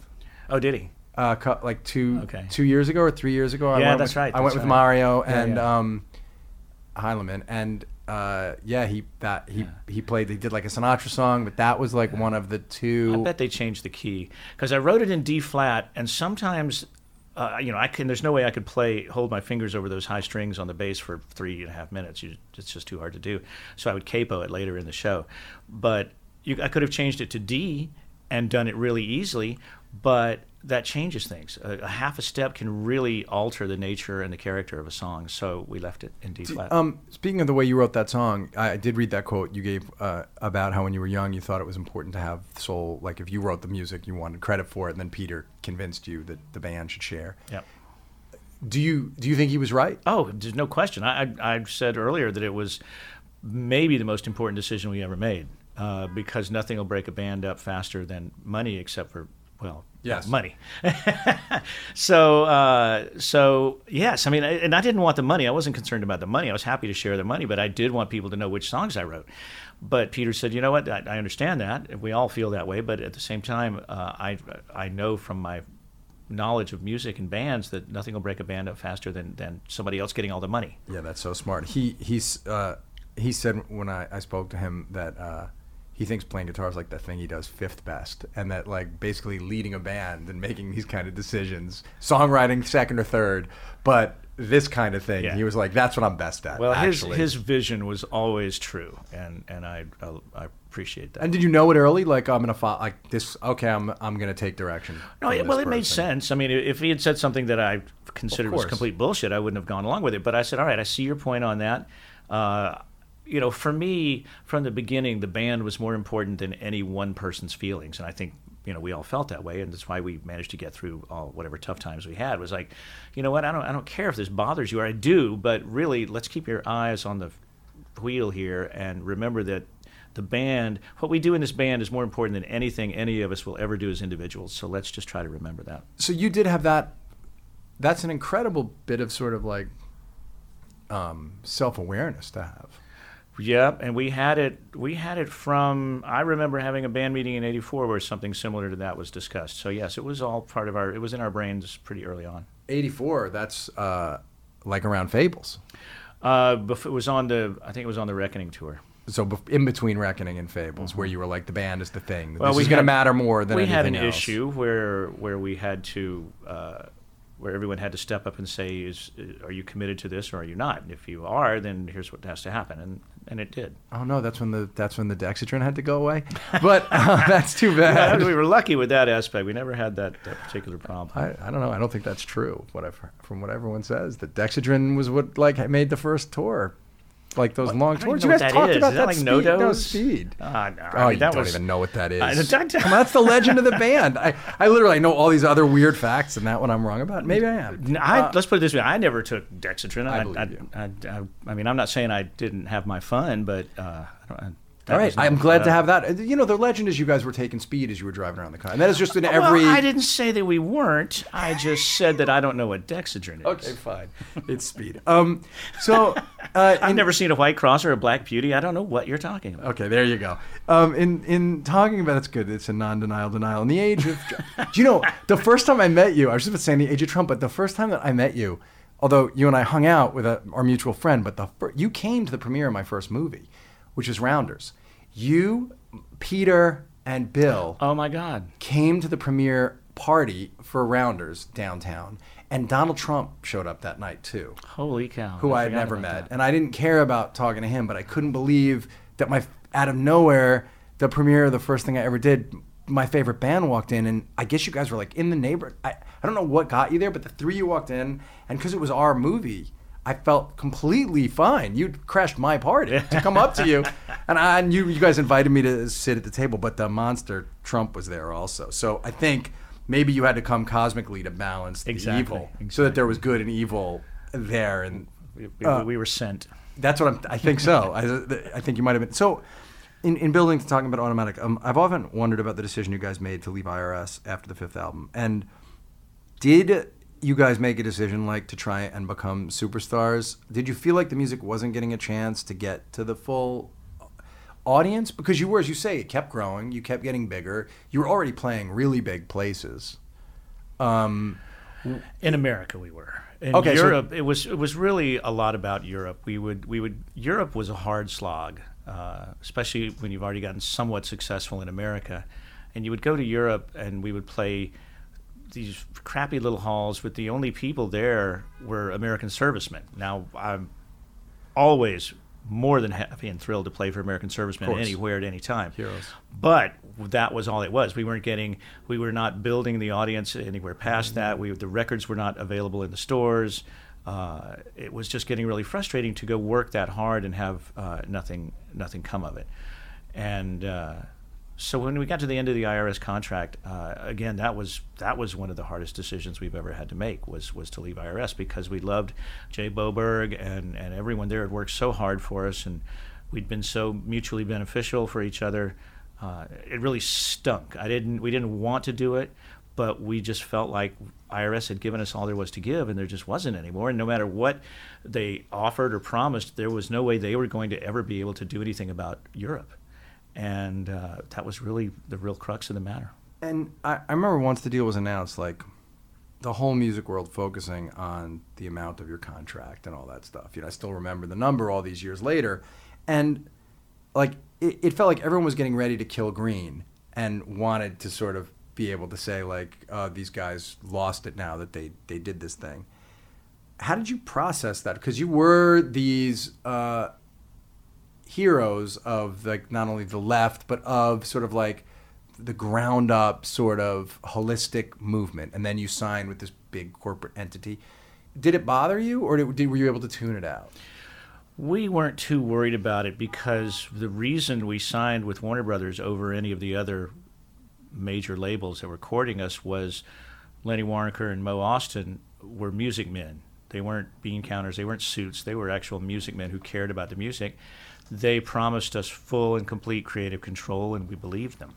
Oh, did he? Uh, like two okay. two years ago or three years ago. I yeah, went that's with, right. That's I went with right. Mario yeah, and yeah. Um, Heileman, and uh, yeah, he that he yeah. he played. They did like a Sinatra song, but that was like yeah. one of the two. I bet they changed the key because I wrote it in D flat, and sometimes uh, you know I can. There's no way I could play hold my fingers over those high strings on the bass for three and a half minutes. You, it's just too hard to do. So I would capo it later in the show, but you, I could have changed it to D and done it really easily, but that changes things. A, a half a step can really alter the nature and the character of a song, so we left it in D flat. Um, speaking of the way you wrote that song, I did read that quote you gave uh, about how when you were young you thought it was important to have soul, like if you wrote the music you wanted credit for it, and then Peter convinced you that the band should share. Yep. Do you do you think he was right? Oh, there's no question. I, I, I said earlier that it was maybe the most important decision we ever made uh, because nothing will break a band up faster than money except for, well, yes. money. so, uh, so yes, I mean, I, and I didn't want the money. I wasn't concerned about the money. I was happy to share the money, but I did want people to know which songs I wrote. But Peter said, you know what, I, I understand that. We all feel that way, but at the same time, uh, I I know from my knowledge of music and bands that nothing will break a band up faster than, than somebody else getting all the money. Yeah, that's so smart. He, he's, uh, he said when I, I spoke to him that... Uh, he thinks playing guitar is like the thing he does fifth best, and that like basically leading a band and making these kind of decisions, songwriting second or third, but this kind of thing, yeah. he was like, that's what I'm best at. Well, actually. his his vision was always true, and and I I, I appreciate that. And did you know it early? Like I'm gonna follow, like this. Okay, I'm I'm gonna take direction. No, it, well, it person. made sense. I mean, if he had said something that I considered was complete bullshit, I wouldn't have gone along with it. But I said, all right, I see your point on that. Uh, You know, for me, from the beginning, the band was more important than any one person's feelings. And I think, you know, we all felt that way. And that's why we managed to get through all whatever tough times we had. It was like, you know what, I don't I don't care if this bothers you, or I do, but really, let's keep your eyes on the wheel here and remember that the band, what we do in this band is more important than anything any of us will ever do as individuals. So let's just try to remember that. So you did have that. That's an incredible bit of sort of like um, self-awareness to have. Yep, and we had it. We had it from. I remember having a band meeting in eighty-four where something similar to that was discussed. So yes, it was all part of our. It was in our brains pretty early on. eighty-four. That's uh, like around Fables. Uh, it was on the. I think it was on the Reckoning tour. So in between Reckoning and Fables, mm-hmm. where you were like, the band is the thing. Well, this we is going to matter more than anything else. We had an else. issue where where we had to. Uh, where everyone had to step up and say, "Is are you committed to this or are you not? And if you are, then here's what has to happen." And and it did. Oh no, that's when the that's when the Dexedrine had to go away. But uh, that's too bad. Yeah, we were lucky with that aspect. We never had that, that particular problem. I, I don't know. I don't think that's true. Whatever, from what everyone says, the Dexedrine was what like made the first tour. Like those what, long tours. You guys talked is. about is that, that like speed, no, no speed. Uh, no, oh, I mean, you that don't was... even know what that is. I, that, well, that's the legend of the band. I, I literally know all these other weird facts, and that one I'm wrong about. Maybe I am. I, uh, let's put it this way. I never took Dexedrine. I I, believe I, you. I, I, I mean, I'm not saying I didn't have my fun, but uh, I don't I, That all right, I'm glad to have that. You know, the legend is you guys were taking speed as you were driving around the car. And that is just in well, every... I didn't say that we weren't. I just said that I don't know what Dexedrine is. Okay, fine. It's speed. Um, so uh, I've in... never seen a White Cross or a Black Beauty. I don't know what you're talking about. Okay, there you go. Um, in, in talking about... That's good. It's a non-denial denial. In the age of... Do you know, the first time I met you, I was just about saying the age of Trump, but the first time that I met you, although you and I hung out with a, our mutual friend, but the fir- you came to the premiere of my first movie, which is Rounders. You, Peter, and Bill. Oh my God! Came to the premiere party for Rounders downtown, and Donald Trump showed up that night too. Holy cow! Who I, I had never met, that. And I didn't care about talking to him, but I couldn't believe that my out of nowhere, the premiere of the first thing I ever did, my favorite band walked in, and I guess you guys were like in the neighborhood. I I don't know what got you there, but the three of you walked in, and because it was our movie. I felt completely fine. You'd crashed my party to come up to you. And, I, and you, you guys invited me to sit at the table, but the monster Trump was there also. So I think maybe you had to come cosmically to balance the exactly, evil exactly. so that there was good and evil there. And we, we, uh, we were sent. That's what I'm, I think so. I, I think you might have been. So in, in building to talking about Automatic, um, I've often wondered about the decision you guys made to leave I R S after the fifth album. And did... You guys make a decision like to try and become superstars. Did you feel like the music wasn't getting a chance to get to the full audience? Because you were, as you say, it kept growing, you kept getting bigger. You were already playing really big places. Um, in America we were. In okay, Europe so, it was it was really a lot about Europe. We would we would Europe was a hard slog, uh, especially when you've already gotten somewhat successful in America. And you would go to Europe and we would play these crappy little halls with the only people there were American servicemen. Now, I'm always more than happy and thrilled to play for American servicemen anywhere at any time. Heroes. But that was all it was. We weren't getting, we were not building the audience anywhere past mm-hmm. that. We, the records were not available in the stores. Uh, it was just getting really frustrating to go work that hard and have uh, nothing, nothing come of it. And, uh, So when we got to the end of the I R S contract, uh, again, that was that was one of the hardest decisions we've ever had to make was was to leave I R S because we loved Jay Boberg and, and everyone there had worked so hard for us and we'd been so mutually beneficial for each other. Uh, it really stunk. I didn't we didn't want to do it, but we just felt like I R S had given us all there was to give and there just wasn't anymore. And no matter what they offered or promised, there was no way they were going to ever be able to do anything about Europe. And uh, that was really the real crux of the matter. And I, I remember once the deal was announced, like the whole music world focusing on the amount of your contract and all that stuff. You know, I still remember the number all these years later. And like it, it felt like everyone was getting ready to kill Green and wanted to sort of be able to say like, uh, these guys lost it now that they, they did this thing. How did you process that? Because you were these... Uh, heroes of like not only the left but of sort of like the ground up sort of holistic movement, and then you signed with this big corporate entity. Did it bother you, or did, did were you able to tune it out? We weren't too worried about it because the reason we signed with Warner Brothers over any of the other major labels that were courting us was Lenny Warnker and Mo Austin were music men. They weren't bean counters. They weren't suits. They were actual music men who cared about the music. They promised us full and complete creative control, and we believed them.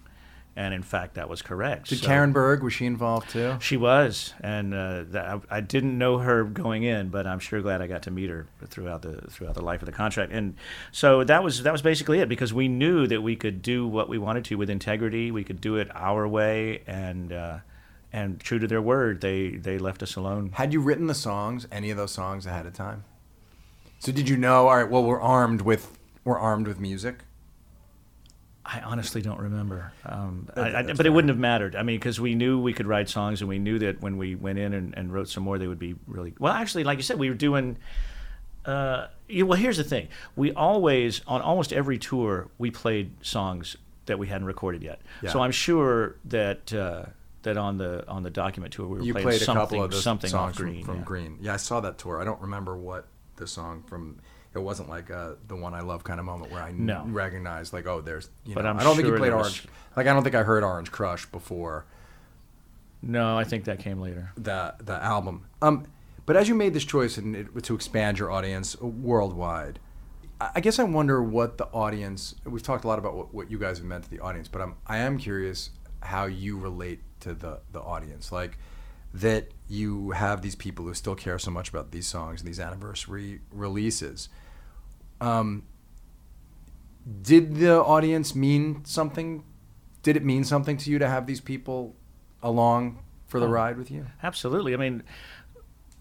And in fact, that was correct. Did so, Karen Berg, was she involved too? She was, and uh, that, I, I didn't know her going in, but I'm sure glad I got to meet her throughout the throughout the life of the contract. And so that was that was basically it, because we knew that we could do what we wanted to with integrity. We could do it our way, and uh, and true to their word, they they left us alone. Had you written the songs, any of those songs ahead of time? So did you know? All right, well, we're armed with we're armed with music. I honestly don't remember, um, I, I, but it wouldn't have mattered. I mean, because we knew we could write songs, and we knew that when we went in and, and wrote some more, they would be really well. Actually, like you said, we were doing. Uh, you, well, here's the thing: we always, on almost every tour, we played songs that we hadn't recorded yet. Yeah. So I'm sure that uh, that on the on the Document tour, we were you playing played something, a couple of those something songs off Green, from, from yeah. Green. Yeah, I saw that tour. I don't remember what the song from. It wasn't like uh, the one I love kind of moment where I no. recognized, like, oh, there's, you know, but I'm I don't sure think you played Orange. Was... Like, I don't think I heard Orange Crush before. No, I think that came later. The the album. Um, but as you made this choice and it, to expand your audience worldwide, I guess I wonder what the audience, we've talked a lot about what, what you guys have meant to the audience, but I'm, I am curious how you relate to the, the audience. Like, that you have these people who still care so much about these songs and these anniversary releases. Um, did the audience mean something? Did it mean something to you to have these people along for the oh, ride with you? Absolutely. I mean,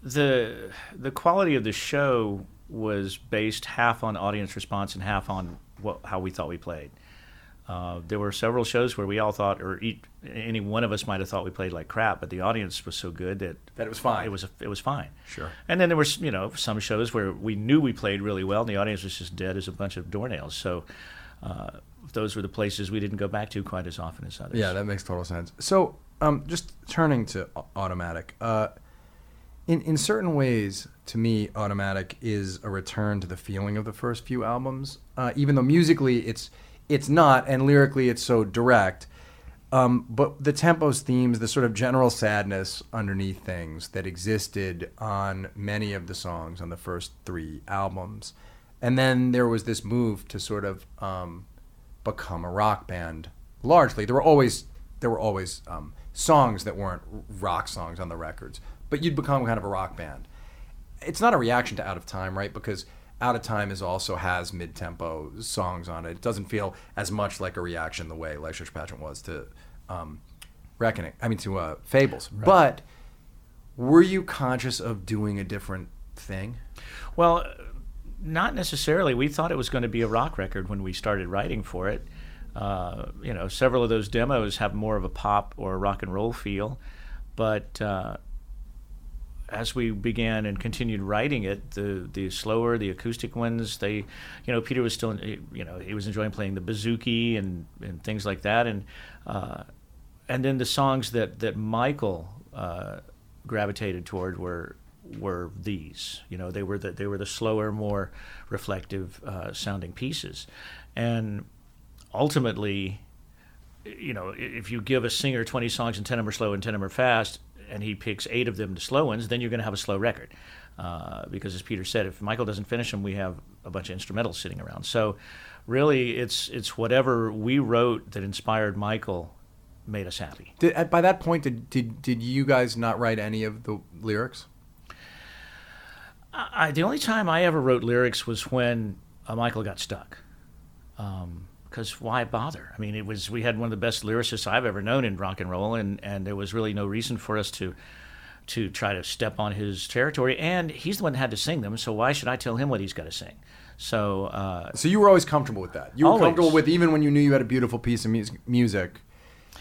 the the quality of the show was based half on audience response and half on what, how we thought we played. Uh, there were several shows where we all thought, or each, any one of us might have thought we played like crap, but the audience was so good that that it was fine. It was a, it was fine. Sure. And then there were, you know, some shows where we knew we played really well, and the audience was just dead as a bunch of doornails. So uh, those were the places we didn't go back to quite as often as others. Yeah, that makes total sense. So um, just turning to Automatic, uh, in in certain ways, to me, Automatic is a return to the feeling of the first few albums, uh, even though musically it's. It's not, and lyrically it's so direct. Um, but the tempos, themes, the sort of general sadness underneath things that existed on many of the songs on the first three albums. And then there was this move to sort of um, become a rock band. Largely, there were always there were always um, songs that weren't rock songs on the records, but you'd become kind of a rock band. It's not a reaction to Out of Time, right? Because Out of Time is also has mid-tempo songs on it. It doesn't feel as much like a reaction the way Life's Rich Pageant was to um, Reckoning. I mean, to uh, Fables. Right. But were you conscious of doing a different thing? Well, not necessarily. We thought it was going to be a rock record when we started writing for it. Uh, you know, several of those demos have more of a pop or a rock and roll feel, but. Uh, As we began and continued writing it, the the slower, the acoustic ones, they, you know, Peter was still, you know, he was enjoying playing the bouzouki and, and things like that, and uh, and then the songs that that Michael uh, gravitated toward were were these, you know, they were the they were the slower, more reflective uh, sounding pieces, and ultimately, you know, if you give a singer twenty songs and ten of them are slow and ten of them are fast, and he picks eight of them to slow ones, then you're going to have a slow record. Uh, because as Peter said, if Michael doesn't finish them, we have a bunch of instrumentals sitting around. So really, it's it's whatever we wrote that inspired Michael made us happy. Did, by that point, did, did did you guys not write any of the lyrics? I, the only time I ever wrote lyrics was when uh, Michael got stuck. Um, Because why bother? I mean, it was we had one of the best lyricists I've ever known in rock and roll, and, and there was really no reason for us to to try to step on his territory. And he's the one that had to sing them, so why should I tell him what he's got to sing? So uh, so you were always comfortable with that. You were always comfortable with, even when you knew you had a beautiful piece of music, music.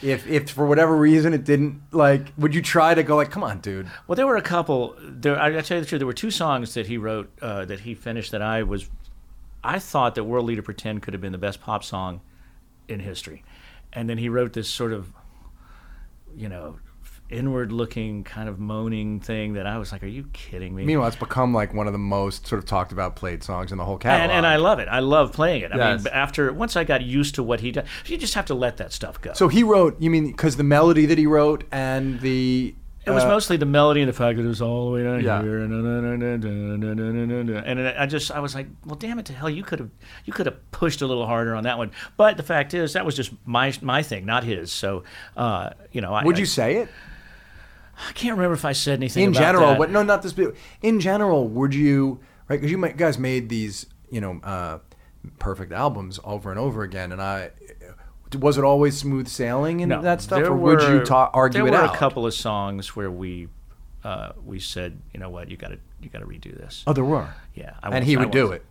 If if for whatever reason it didn't, like, would you try to go like, come on, dude? Well, there were a couple. There, I, I tell you the truth, there were two songs that he wrote uh, that he finished that I was. I thought that World Leader Pretend could have been the best pop song in history. And then he wrote this sort of, you know, inward-looking, kind of moaning thing that I was like, are you kidding me? Meanwhile, it's become like one of the most sort of talked about played songs in the whole catalog. And, and I love it. I love playing it. I yes. mean, after, once I got used to what he did, you just have to let that stuff go. So he wrote, you mean, because the melody that he wrote and the... It was uh, mostly the melody and the fact that it was all the way down yeah. here, and I just I was like, well, damn it to hell, you could have you could have pushed a little harder on that one. But the fact is, that was just my my thing, not his. So, uh, you know, I, would you I, say it? I can't remember if I said anything in about general, that. But no, not this. But in general, would you right? Because you guys made these, you know, uh, perfect albums over and over again, and I. Was it always smooth sailing and no, that stuff, or were, would you ta- argue it out? There were a couple of songs where we uh, we said, you know what, you got to you got to redo this. Oh, there were. Yeah, I and he I would do it.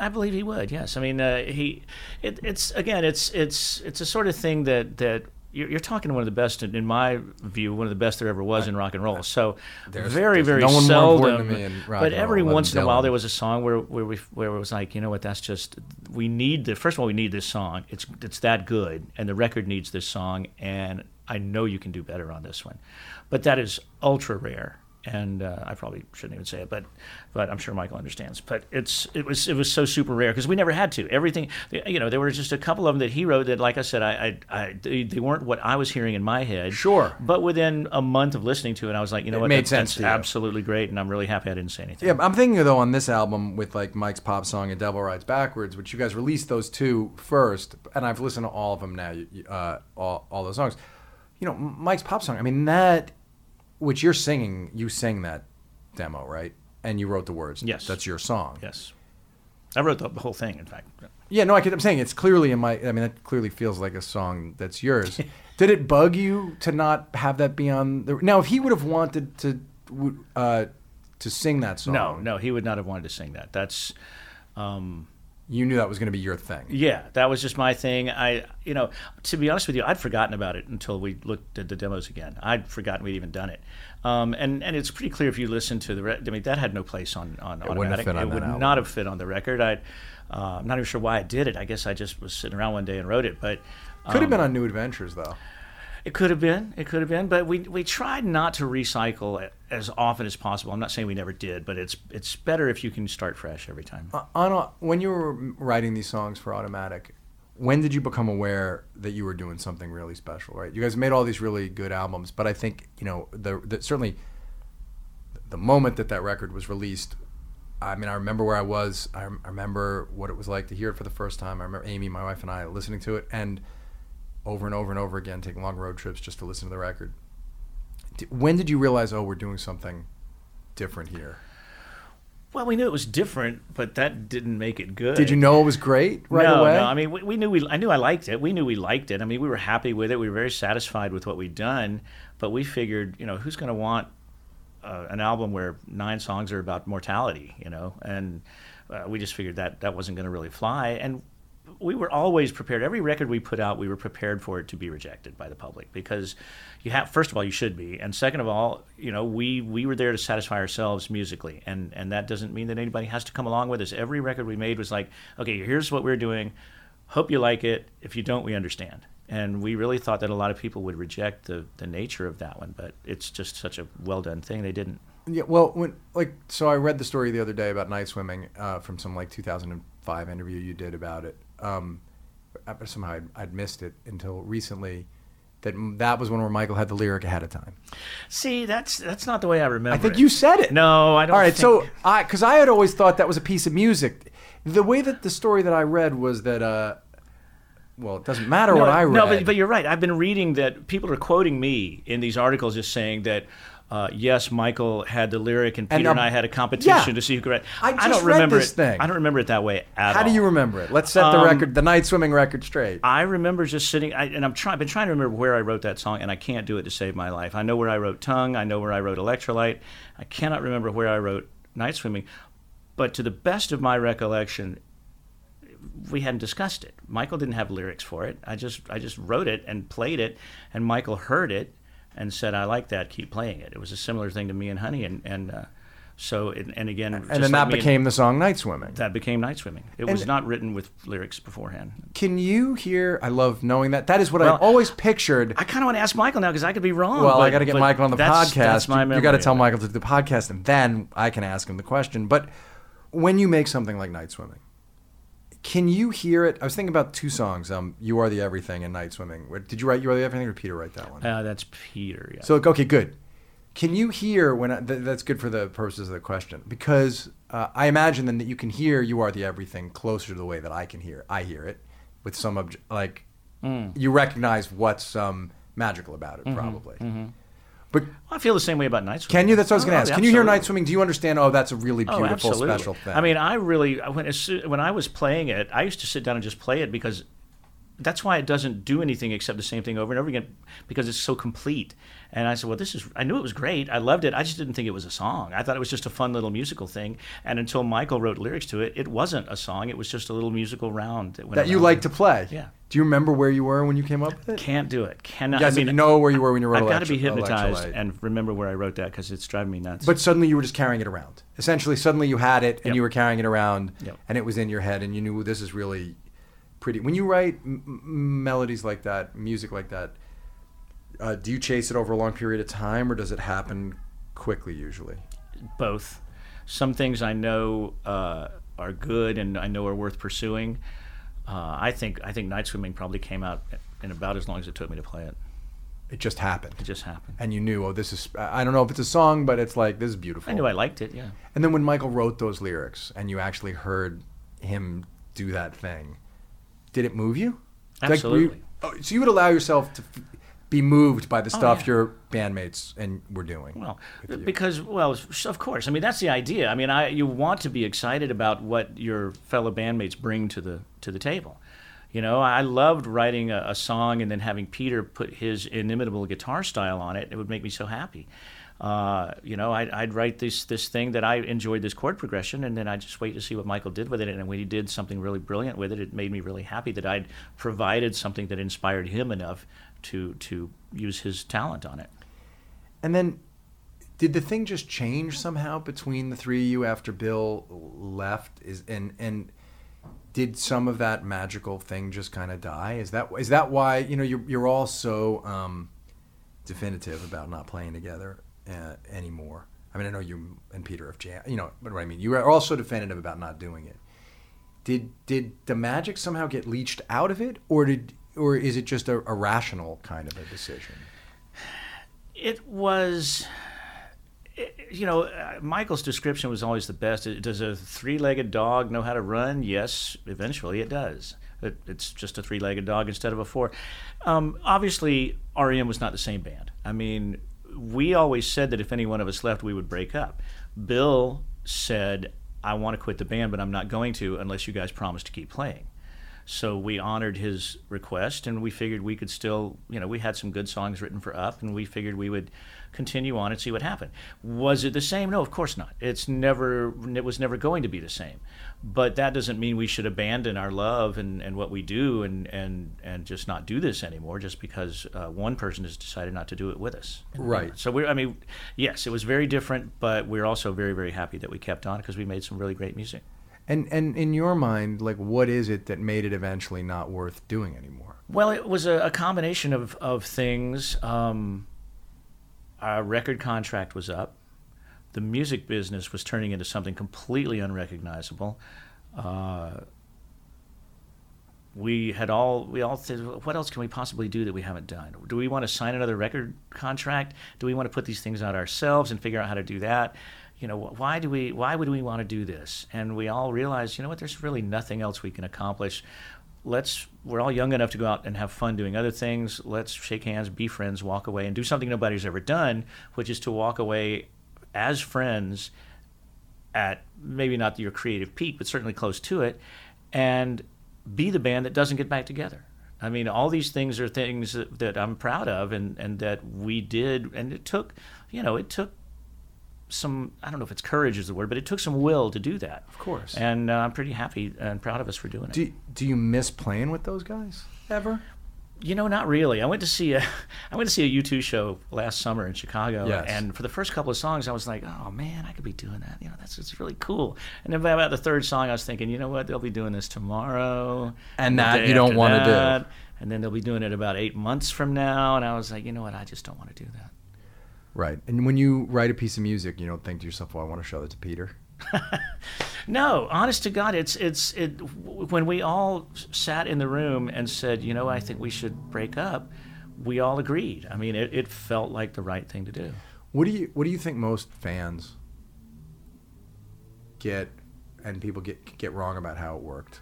I believe he would. Yes, I mean uh, he. It, it's again, it's it's it's a sort of thing that that you're, you're talking to one of the best, in my view, one of the best there ever was right. in rock and roll. So there's, very there's very no seldom. But every once in a while, there was a song where where we where it was like, you know what, that's just. We need the first of all. We need this song. It's it's that good, and the record needs this song. And I know you can do better on this one, but that is ultra rare. And uh, I probably shouldn't even say it, but but I'm sure Michael understands. But it's it was it was so super rare because we never had to. Everything, you know, there were just a couple of them that he wrote that, like I said, I, I, I they, they weren't what I was hearing in my head. Sure. But within a month of listening to it, I was like, you know it what, made that, sense that's absolutely great, and I'm really happy I didn't say anything. Yeah, but I'm thinking though on this album with like Mike's pop song and Devil Rides Backwards, which you guys released those two first, and I've listened to all of them now, uh, all all those songs. You know, Mike's pop song. I mean that. Which you're singing, you sang that demo, right? And you wrote the words. Yes. That's your song. Yes. I wrote the whole thing, in fact. Yeah, no, I could, I'm saying it's clearly in my, I mean, that clearly feels like a song that's yours. Did it bug you to not have that be on the, now if he would have wanted to uh, to sing that song. No, no, he would not have wanted to sing that. That's, um... You knew that was going to be your thing. Yeah, that was just my thing. I, you know, to be honest with you, I'd forgotten about it until we looked at the demos again. I'd forgotten we'd even done it. Um, and, and it's pretty clear if you listen to the record. I mean, that had no place on, on it Automatic. It would album. Not have fit on the record. I, uh, I'm not even sure why I did it. I guess I just was sitting around one day and wrote it. But um, could have been on New Adventures, though. It could have been. It could have been. But we we tried not to recycle it as often as possible. I'm not saying we never did, but it's it's better if you can start fresh every time. Uh, on a, when you were writing these songs for Automatic, when did you become aware that you were doing something really special? Right, you guys made all these really good albums, but I think you know the, the certainly the moment that that record was released. I mean, I remember where I was. I, I remember what it was like to hear it for the first time. I remember Amy, my wife, and I listening to it, and. Over and over and over again, taking long road trips just to listen to the record. When did you realize, oh, we're doing something different here? Well, we knew it was different, but that didn't make it good. Did you know it was great right no, away? No, no. I mean, we, we knew we. I knew I liked it. We knew we liked it. I mean, we were happy with it. We were very satisfied with what we'd done. But we figured, you know, who's going to want uh, an album where nine songs are about mortality? You know, and uh, we just figured that that wasn't going to really fly. And we were always prepared. Every record we put out, we were prepared for it to be rejected by the public because you have, first of all, you should be. And second of all, you know, we, we were there to satisfy ourselves musically. And, and that doesn't mean that anybody has to come along with us. Every record we made was like, okay, here's what we're doing. Hope you like it. If you don't, we understand. And we really thought that a lot of people would reject the, the nature of that one, but it's just such a well-done thing. They didn't. Yeah, well, when like, so I read the story the other day about Night Swimming uh, from some like two thousand five interview you did about it. Um, somehow I'd, I'd missed it until recently. That that was one where Michael had the lyric ahead of time. See, that's that's not the way I remember. I think it. You said it. No, I don't. All right, think... so I because I had always thought that was a piece of music. The way that the story that I read was that. Uh, Well, it doesn't matter no, what I read. No, but, but you're right. I've been reading that people are quoting me in these articles as saying that, uh, yes, Michael had the lyric and Peter and, um, and I had a competition yeah, to see who could write. I, just I don't read remember this it. Thing. I don't remember it that way at How all. How do you remember it? Let's set um, the record, the Night Swimming record straight. I remember just sitting, I, and I'm trying. I've been trying to remember where I wrote that song, and I can't do it to save my life. I know where I wrote Tongue. I know where I wrote Electrolyte. I cannot remember where I wrote Night Swimming. But to the best of my recollection, we hadn't discussed it. Michael didn't have lyrics for it. I just I just wrote it and played it, and Michael heard it and said, I like that, keep playing it. It was a similar thing to Me and Honey, and, and uh, so, it, and again... And just then like that became and, the song Night Swimming. That became Night Swimming. It and was not written with lyrics beforehand. Can you hear, I love knowing that, that is what well, I always pictured. I kind of want to ask Michael now, because I could be wrong. Well, but, I got to get Michael on the that's, podcast. That's my memory. You got to tell Michael to do the podcast, and then I can ask him the question. But when you make something like Night Swimming, Can you hear it? I was thinking about two songs, um, You Are the Everything and Night Swimming. Did you write You Are the Everything or Peter write that one? Uh, that's Peter, yeah. So, okay, good. Can you hear when, I, th- that's good for the purposes of the question, because uh, I imagine then that you can hear You Are the Everything closer to the way that I can hear I hear it with some, obje- like, mm. you recognize what's um, magical about it, mm-hmm, probably. Mm-hmm. But well, I feel the same way about Night Swimming. Can you? That's what I was going to ask. Can absolutely. you hear Night Swimming? Do you understand, oh, that's a really beautiful, oh, special thing? I mean, I really, when, when I was playing it, I used to sit down and just play it, because that's why it doesn't do anything except the same thing over and over again, because it's so complete. And I said, well, this is, I knew it was great. I loved it. I just didn't think it was a song. I thought it was just a fun little musical thing. And until Michael wrote lyrics to it, it wasn't a song. It was just a little musical round. That, that you like to play. Yeah. Do you remember where you were when you came up with it? Can't do it. Cannot. Yes, I mean, you know where you were when you wrote it. I've got to be hypnotized and remember where I wrote that, because it's driving me nuts. But suddenly you were just carrying it around. Essentially, suddenly you had it and yep. you were carrying it around yep. and it was in your head and you knew this is really pretty. When you write m- melodies like that, music like that, uh, do you chase it over a long period of time or does it happen quickly usually? Both. Some things I know uh, are good and I know are worth pursuing. Uh, I think I think Night Swimming probably came out in about as long as it took me to play it. It just happened. It just happened. And you knew, oh, this is, I don't know if it's a song, but it's like, this is beautiful. I knew I liked it, yeah. And then when Michael wrote those lyrics and you actually heard him do that thing, did it move you? Absolutely. Like, you, oh, so you would allow yourself to f- be moved by the stuff oh, yeah. your bandmates and were doing? Well, because, well, of course. I mean, that's the idea. I mean, I you want to be excited about what your fellow bandmates bring to the to the table. You know, I loved writing a, a song and then having Peter put his inimitable guitar style on it. It would make me so happy. Uh, you know, I, I'd write this this thing that I enjoyed, this chord progression, and then I'd just wait to see what Michael did with it. And when he did something really brilliant with it, it made me really happy that I'd provided something that inspired him enough to to use his talent on it. And then did the thing just change somehow between the three of you after Bill left? Is and and did some of that magical thing just kind of die? Is that is that why, you know, you're, you're all so um, definitive about not playing together Uh, anymore? I mean, I know you and Peter have jammed, you know, but what I mean, you are also definitive about not doing it. Did did the magic somehow get leached out of it, or did, or is it just a, a rational kind of a decision? It was, it, you know, uh, Michael's description was always the best. Does a three-legged dog know how to run? Yes, eventually it does. It, it's just a three-legged dog instead of a four. Um, obviously, R E M was not the same band. I mean, we always said that if any one of us left, we would break up. Bill said, I want to quit the band, but I'm not going to unless you guys promise to keep playing. So we honored his request, and we figured we could still, you know, we had some good songs written for Up, and we figured we would continue on and see what happened. Was it the same? No, of course not. It's never, it was never going to be the same. But that doesn't mean we should abandon our love and, and what we do and, and, and just not do this anymore just because uh, one person has decided not to do it with us. Right. So, we're, I mean, yes, it was very different, but we're also very, very happy that we kept on because we made some really great music. And and in your mind, like, what is it that made it eventually not worth doing anymore? Well, it was a, a combination of, of things. Um, our record contract was up. The music business was turning into something completely unrecognizable. Uh, we had all, we all said, what else can we possibly do that we haven't done? Do we want to sign another record contract? Do we want to put these things out ourselves and figure out how to do that? You know, why do we? Why would we want to do this? And we all realized, you know what? There's really nothing else we can accomplish. Let's. We're all young enough to go out and have fun doing other things. Let's shake hands, be friends, walk away, and do something nobody's ever done, which is to walk away as friends at maybe not your creative peak, but certainly close to it, and be the band that doesn't get back together. I mean, all these things are things that, that I'm proud of, and and that we did, and it took, you know, it took. Some, I don't know if it's courage is the word, but it took some will to do that. Of course. And uh, I'm pretty happy and proud of us for doing it. Do, do you miss playing with those guys ever? You know, not really. I went to see a, I went to see a U two show last summer in Chicago, yes. and for the first couple of songs, I was like, oh man, I could be doing that. You know, that's it's really cool. And then by about the third song, I was thinking, you know what, they'll be doing this tomorrow, and that you don't want to do. And then they'll be doing it about eight months from now, and I was like, you know what, I just don't want to do that. Right. And when you write a piece of music, you don't think to yourself, well, I want to show it to Peter. No, honest to God, it's it's it. When we all sat in the room and said, you know, I think we should break up, we all agreed. I mean, it, it felt like the right thing to do. What do you What do you think most fans get and people get get wrong about how it worked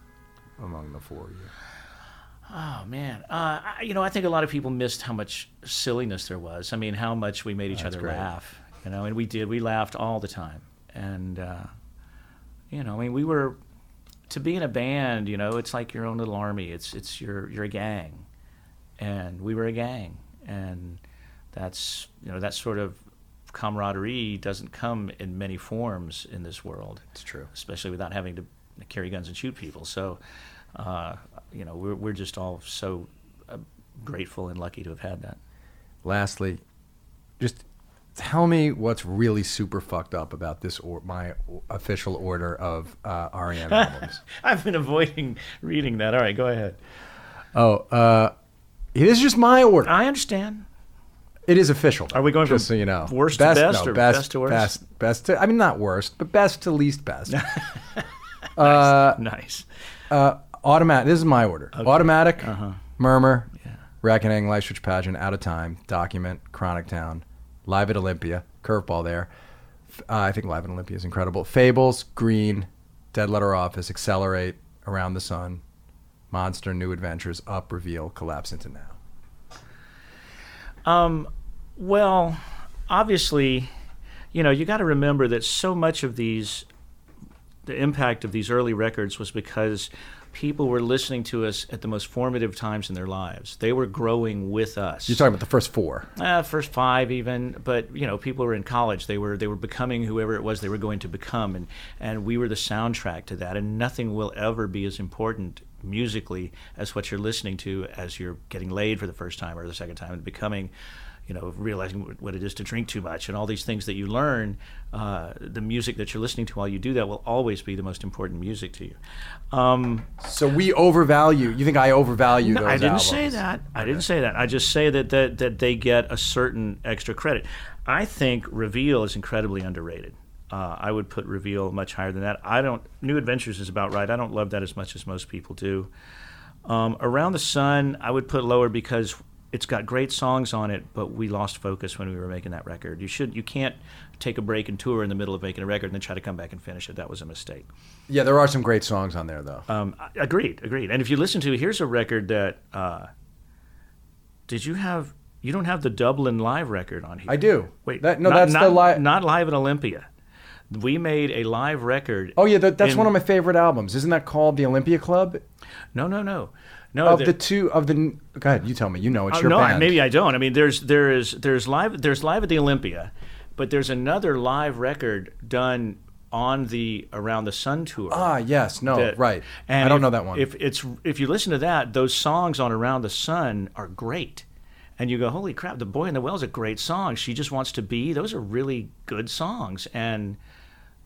among the four of you? Oh, man. Uh, I, you know, I think a lot of people missed how much silliness there was. I mean, how much we made each That's other great. laugh. You know, and we did. We laughed all the time. And, uh, you know, I mean, we were, to be in a band, you know, it's like your own little army. It's it's your, your gang. And we were a gang. And that's, you know, that sort of camaraderie doesn't come in many forms in this world. It's true. Especially without having to carry guns and shoot people. So, uh, you know, we're we're just all so uh, grateful and lucky to have had that. Lastly, just tell me what's really super fucked up about this or my official order of uh, R E M albums. I've been avoiding reading that. All right, go ahead. Oh, uh, it is just my order. I understand. It is official. Are we going just from so you know. worst best, to best no, or best, best to worst? Best, best to, I mean, not worst, but best to least best. nice. Uh, nice. Uh, Automatic. This is my order. Okay. Automatic, uh-huh. Murmur, yeah. Reckoning, Life's Rich Pageant, Out of Time, Document, Chronic Town, Live at Olympia, curveball there. Uh, I think Live at Olympia is incredible. Fables, Green, Dead Letter Office, Accelerate, Around the Sun, Monster, New Adventures, Up, Reveal, Collapse into Now. Um, well, obviously, you know, you got to remember that so much of these, the impact of these early records was because people were listening to us at the most formative times in their lives. They were growing with us. You're talking about the first four. Uh, first five even, but you know, people were in college. They were they were becoming whoever it was they were going to become, and, and we were the soundtrack to that, and nothing will ever be as important musically as what you're listening to as you're getting laid for the first time or the second time and becoming, you know, realizing what it is to drink too much and all these things that you learn. Uh, the music that you're listening to while you do that will always be the most important music to you. Um, so we overvalue, you think I overvalue no, those I didn't albums. say that. I okay. didn't say that. I just say that, that that they get a certain extra credit. I think Reveal is incredibly underrated. Uh, I would put Reveal much higher than that. I don't, New Adventures is about right. I don't love that as much as most people do. Um, Around the Sun, I would put lower because it's got great songs on it, but we lost focus when we were making that record. You should, you can't take a break and tour in the middle of making a record and then try to come back and finish it. That was a mistake. Yeah, there are some great songs on there, though. Um, agreed, agreed. And if you listen to, here's a record that, uh, did you have, you don't have the Dublin Live record on here. I do. Wait, that, no, not, that's not, the live. Not Live at Olympia. We made a live record. Oh, yeah, that, that's in, one of my favorite albums. Isn't that called the Olympia Club? No, no, no. No, of the, the two of the go ahead, you tell me. You know it's uh, your no, band. No, maybe I don't. I mean, there's there is there's live there's live at the Olympia, but there's another live record done on the Around the Sun tour. Ah, yes, no, that, right. And I don't if, know that one. If it's if you listen to that, those songs on Around the Sun are great, and you go, holy crap, The Boy in the Well is a great song. She Just Wants to Be. Those are really good songs. And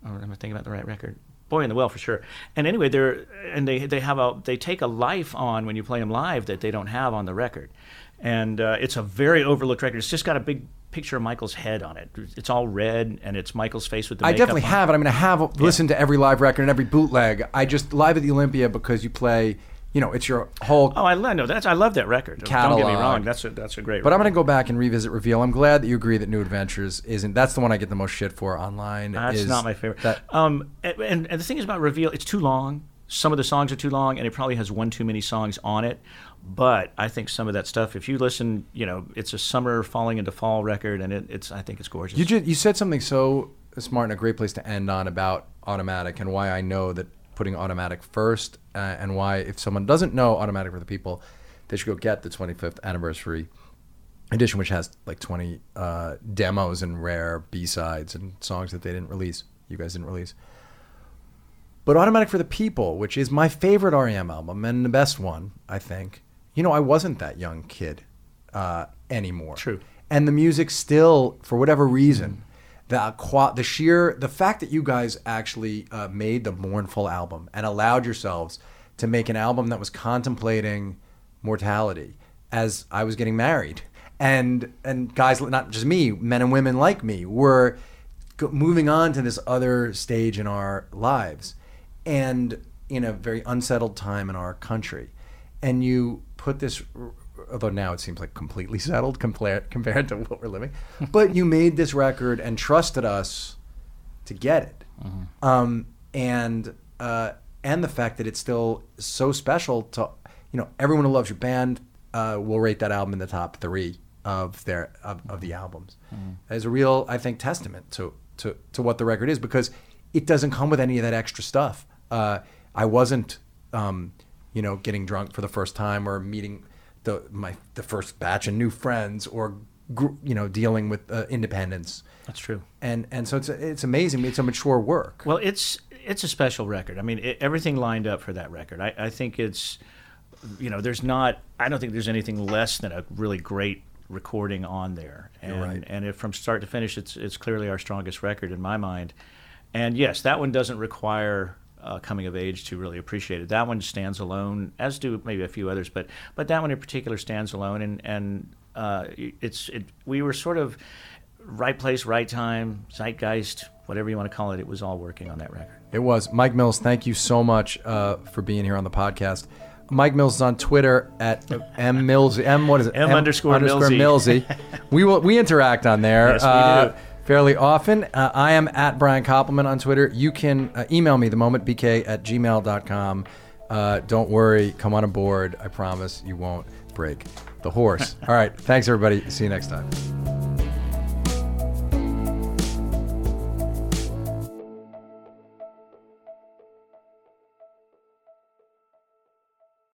oh, am I thinking about the right record? Boy in the Well, for sure. And anyway, they're and they they have a they take a life on when you play them live that they don't have on the record, and uh, it's a very overlooked record. It's just got a big picture of Michael's head on it. It's all red, and it's Michael's face with the makeup on. I definitely have it. I mean, I have yeah. listened to every live record and every bootleg. I just Live at the Olympia because you play, you know, it's your whole. Oh, I no, that's I love that record. Catalog. Don't get me wrong, that's a, that's a great. But record. I'm going to go back and revisit Reveal. I'm glad that you agree that New Adventures isn't. That's the one I get the most shit for online. That's is not my favorite. That, um, and, and the thing is about Reveal, it's too long. Some of the songs are too long, and it probably has one too many songs on it. But I think some of that stuff, if you listen, you know, it's a summer falling into fall record, and it, it's I think it's gorgeous. You just, you said something so smart and a great place to end on about Automatic and why I know that. Putting Automatic first, uh, and why if someone doesn't know Automatic for the people, they should go get the twenty-fifth anniversary edition, which has like twenty uh, demos and rare B-sides and songs that they didn't release, you guys didn't release. But Automatic for the People, which is my favorite R E M album and the best one, I think, you know, I wasn't that young kid uh, anymore. True. And the music still, for whatever reason, The, the sheer, the fact that you guys actually uh, made the mournful album and allowed yourselves to make an album that was contemplating mortality as I was getting married. And and guys, not just me, men and women like me were go, moving on to this other stage in our lives and in a very unsettled time in our country. And you put this, although now it seems like completely settled compared compared to what we're living, but you made this record and trusted us to get it. Mm-hmm. Um, and uh, and the fact that it's still so special to, you know, everyone who loves your band uh, will rate that album in the top three of their of, of the albums. Mm-hmm. Is a real, I think, testament to, to to what the record is, because it doesn't come with any of that extra stuff. Uh, I wasn't, um, you know, getting drunk for the first time or meeting the my the first batch of new friends or, you know, dealing with uh, independence. That's true. And and so it's it's amazing. It's a mature work. Well, it's it's a special record. I mean, it, everything lined up for that record. I, I think it's, you know, there's not, I don't think there's anything less than a really great recording on there. And, you're right. And if from start to finish, it's it's clearly our strongest record in my mind. And yes, that one doesn't require uh, coming of age to really appreciate it. That one stands alone, as do maybe a few others, but but that one in particular stands alone. And and uh, it's it, we were sort of right place, right time, zeitgeist, whatever you want to call it. It was all working on that record. It was. Mike Mills, thank you so much uh, for being here on the podcast. Mike Mills is on Twitter at mmillsy. M what is it? M, M underscore, underscore Millsy. We will we interact on there. Yes, we uh, do. Fairly often. Uh, I am at Brian Koppelman on Twitter. You can uh, email me, the moment b k at gmail dot com. Uh, don't worry. Come on aboard. I promise you won't break the horse. All right. Thanks, everybody. See you next time.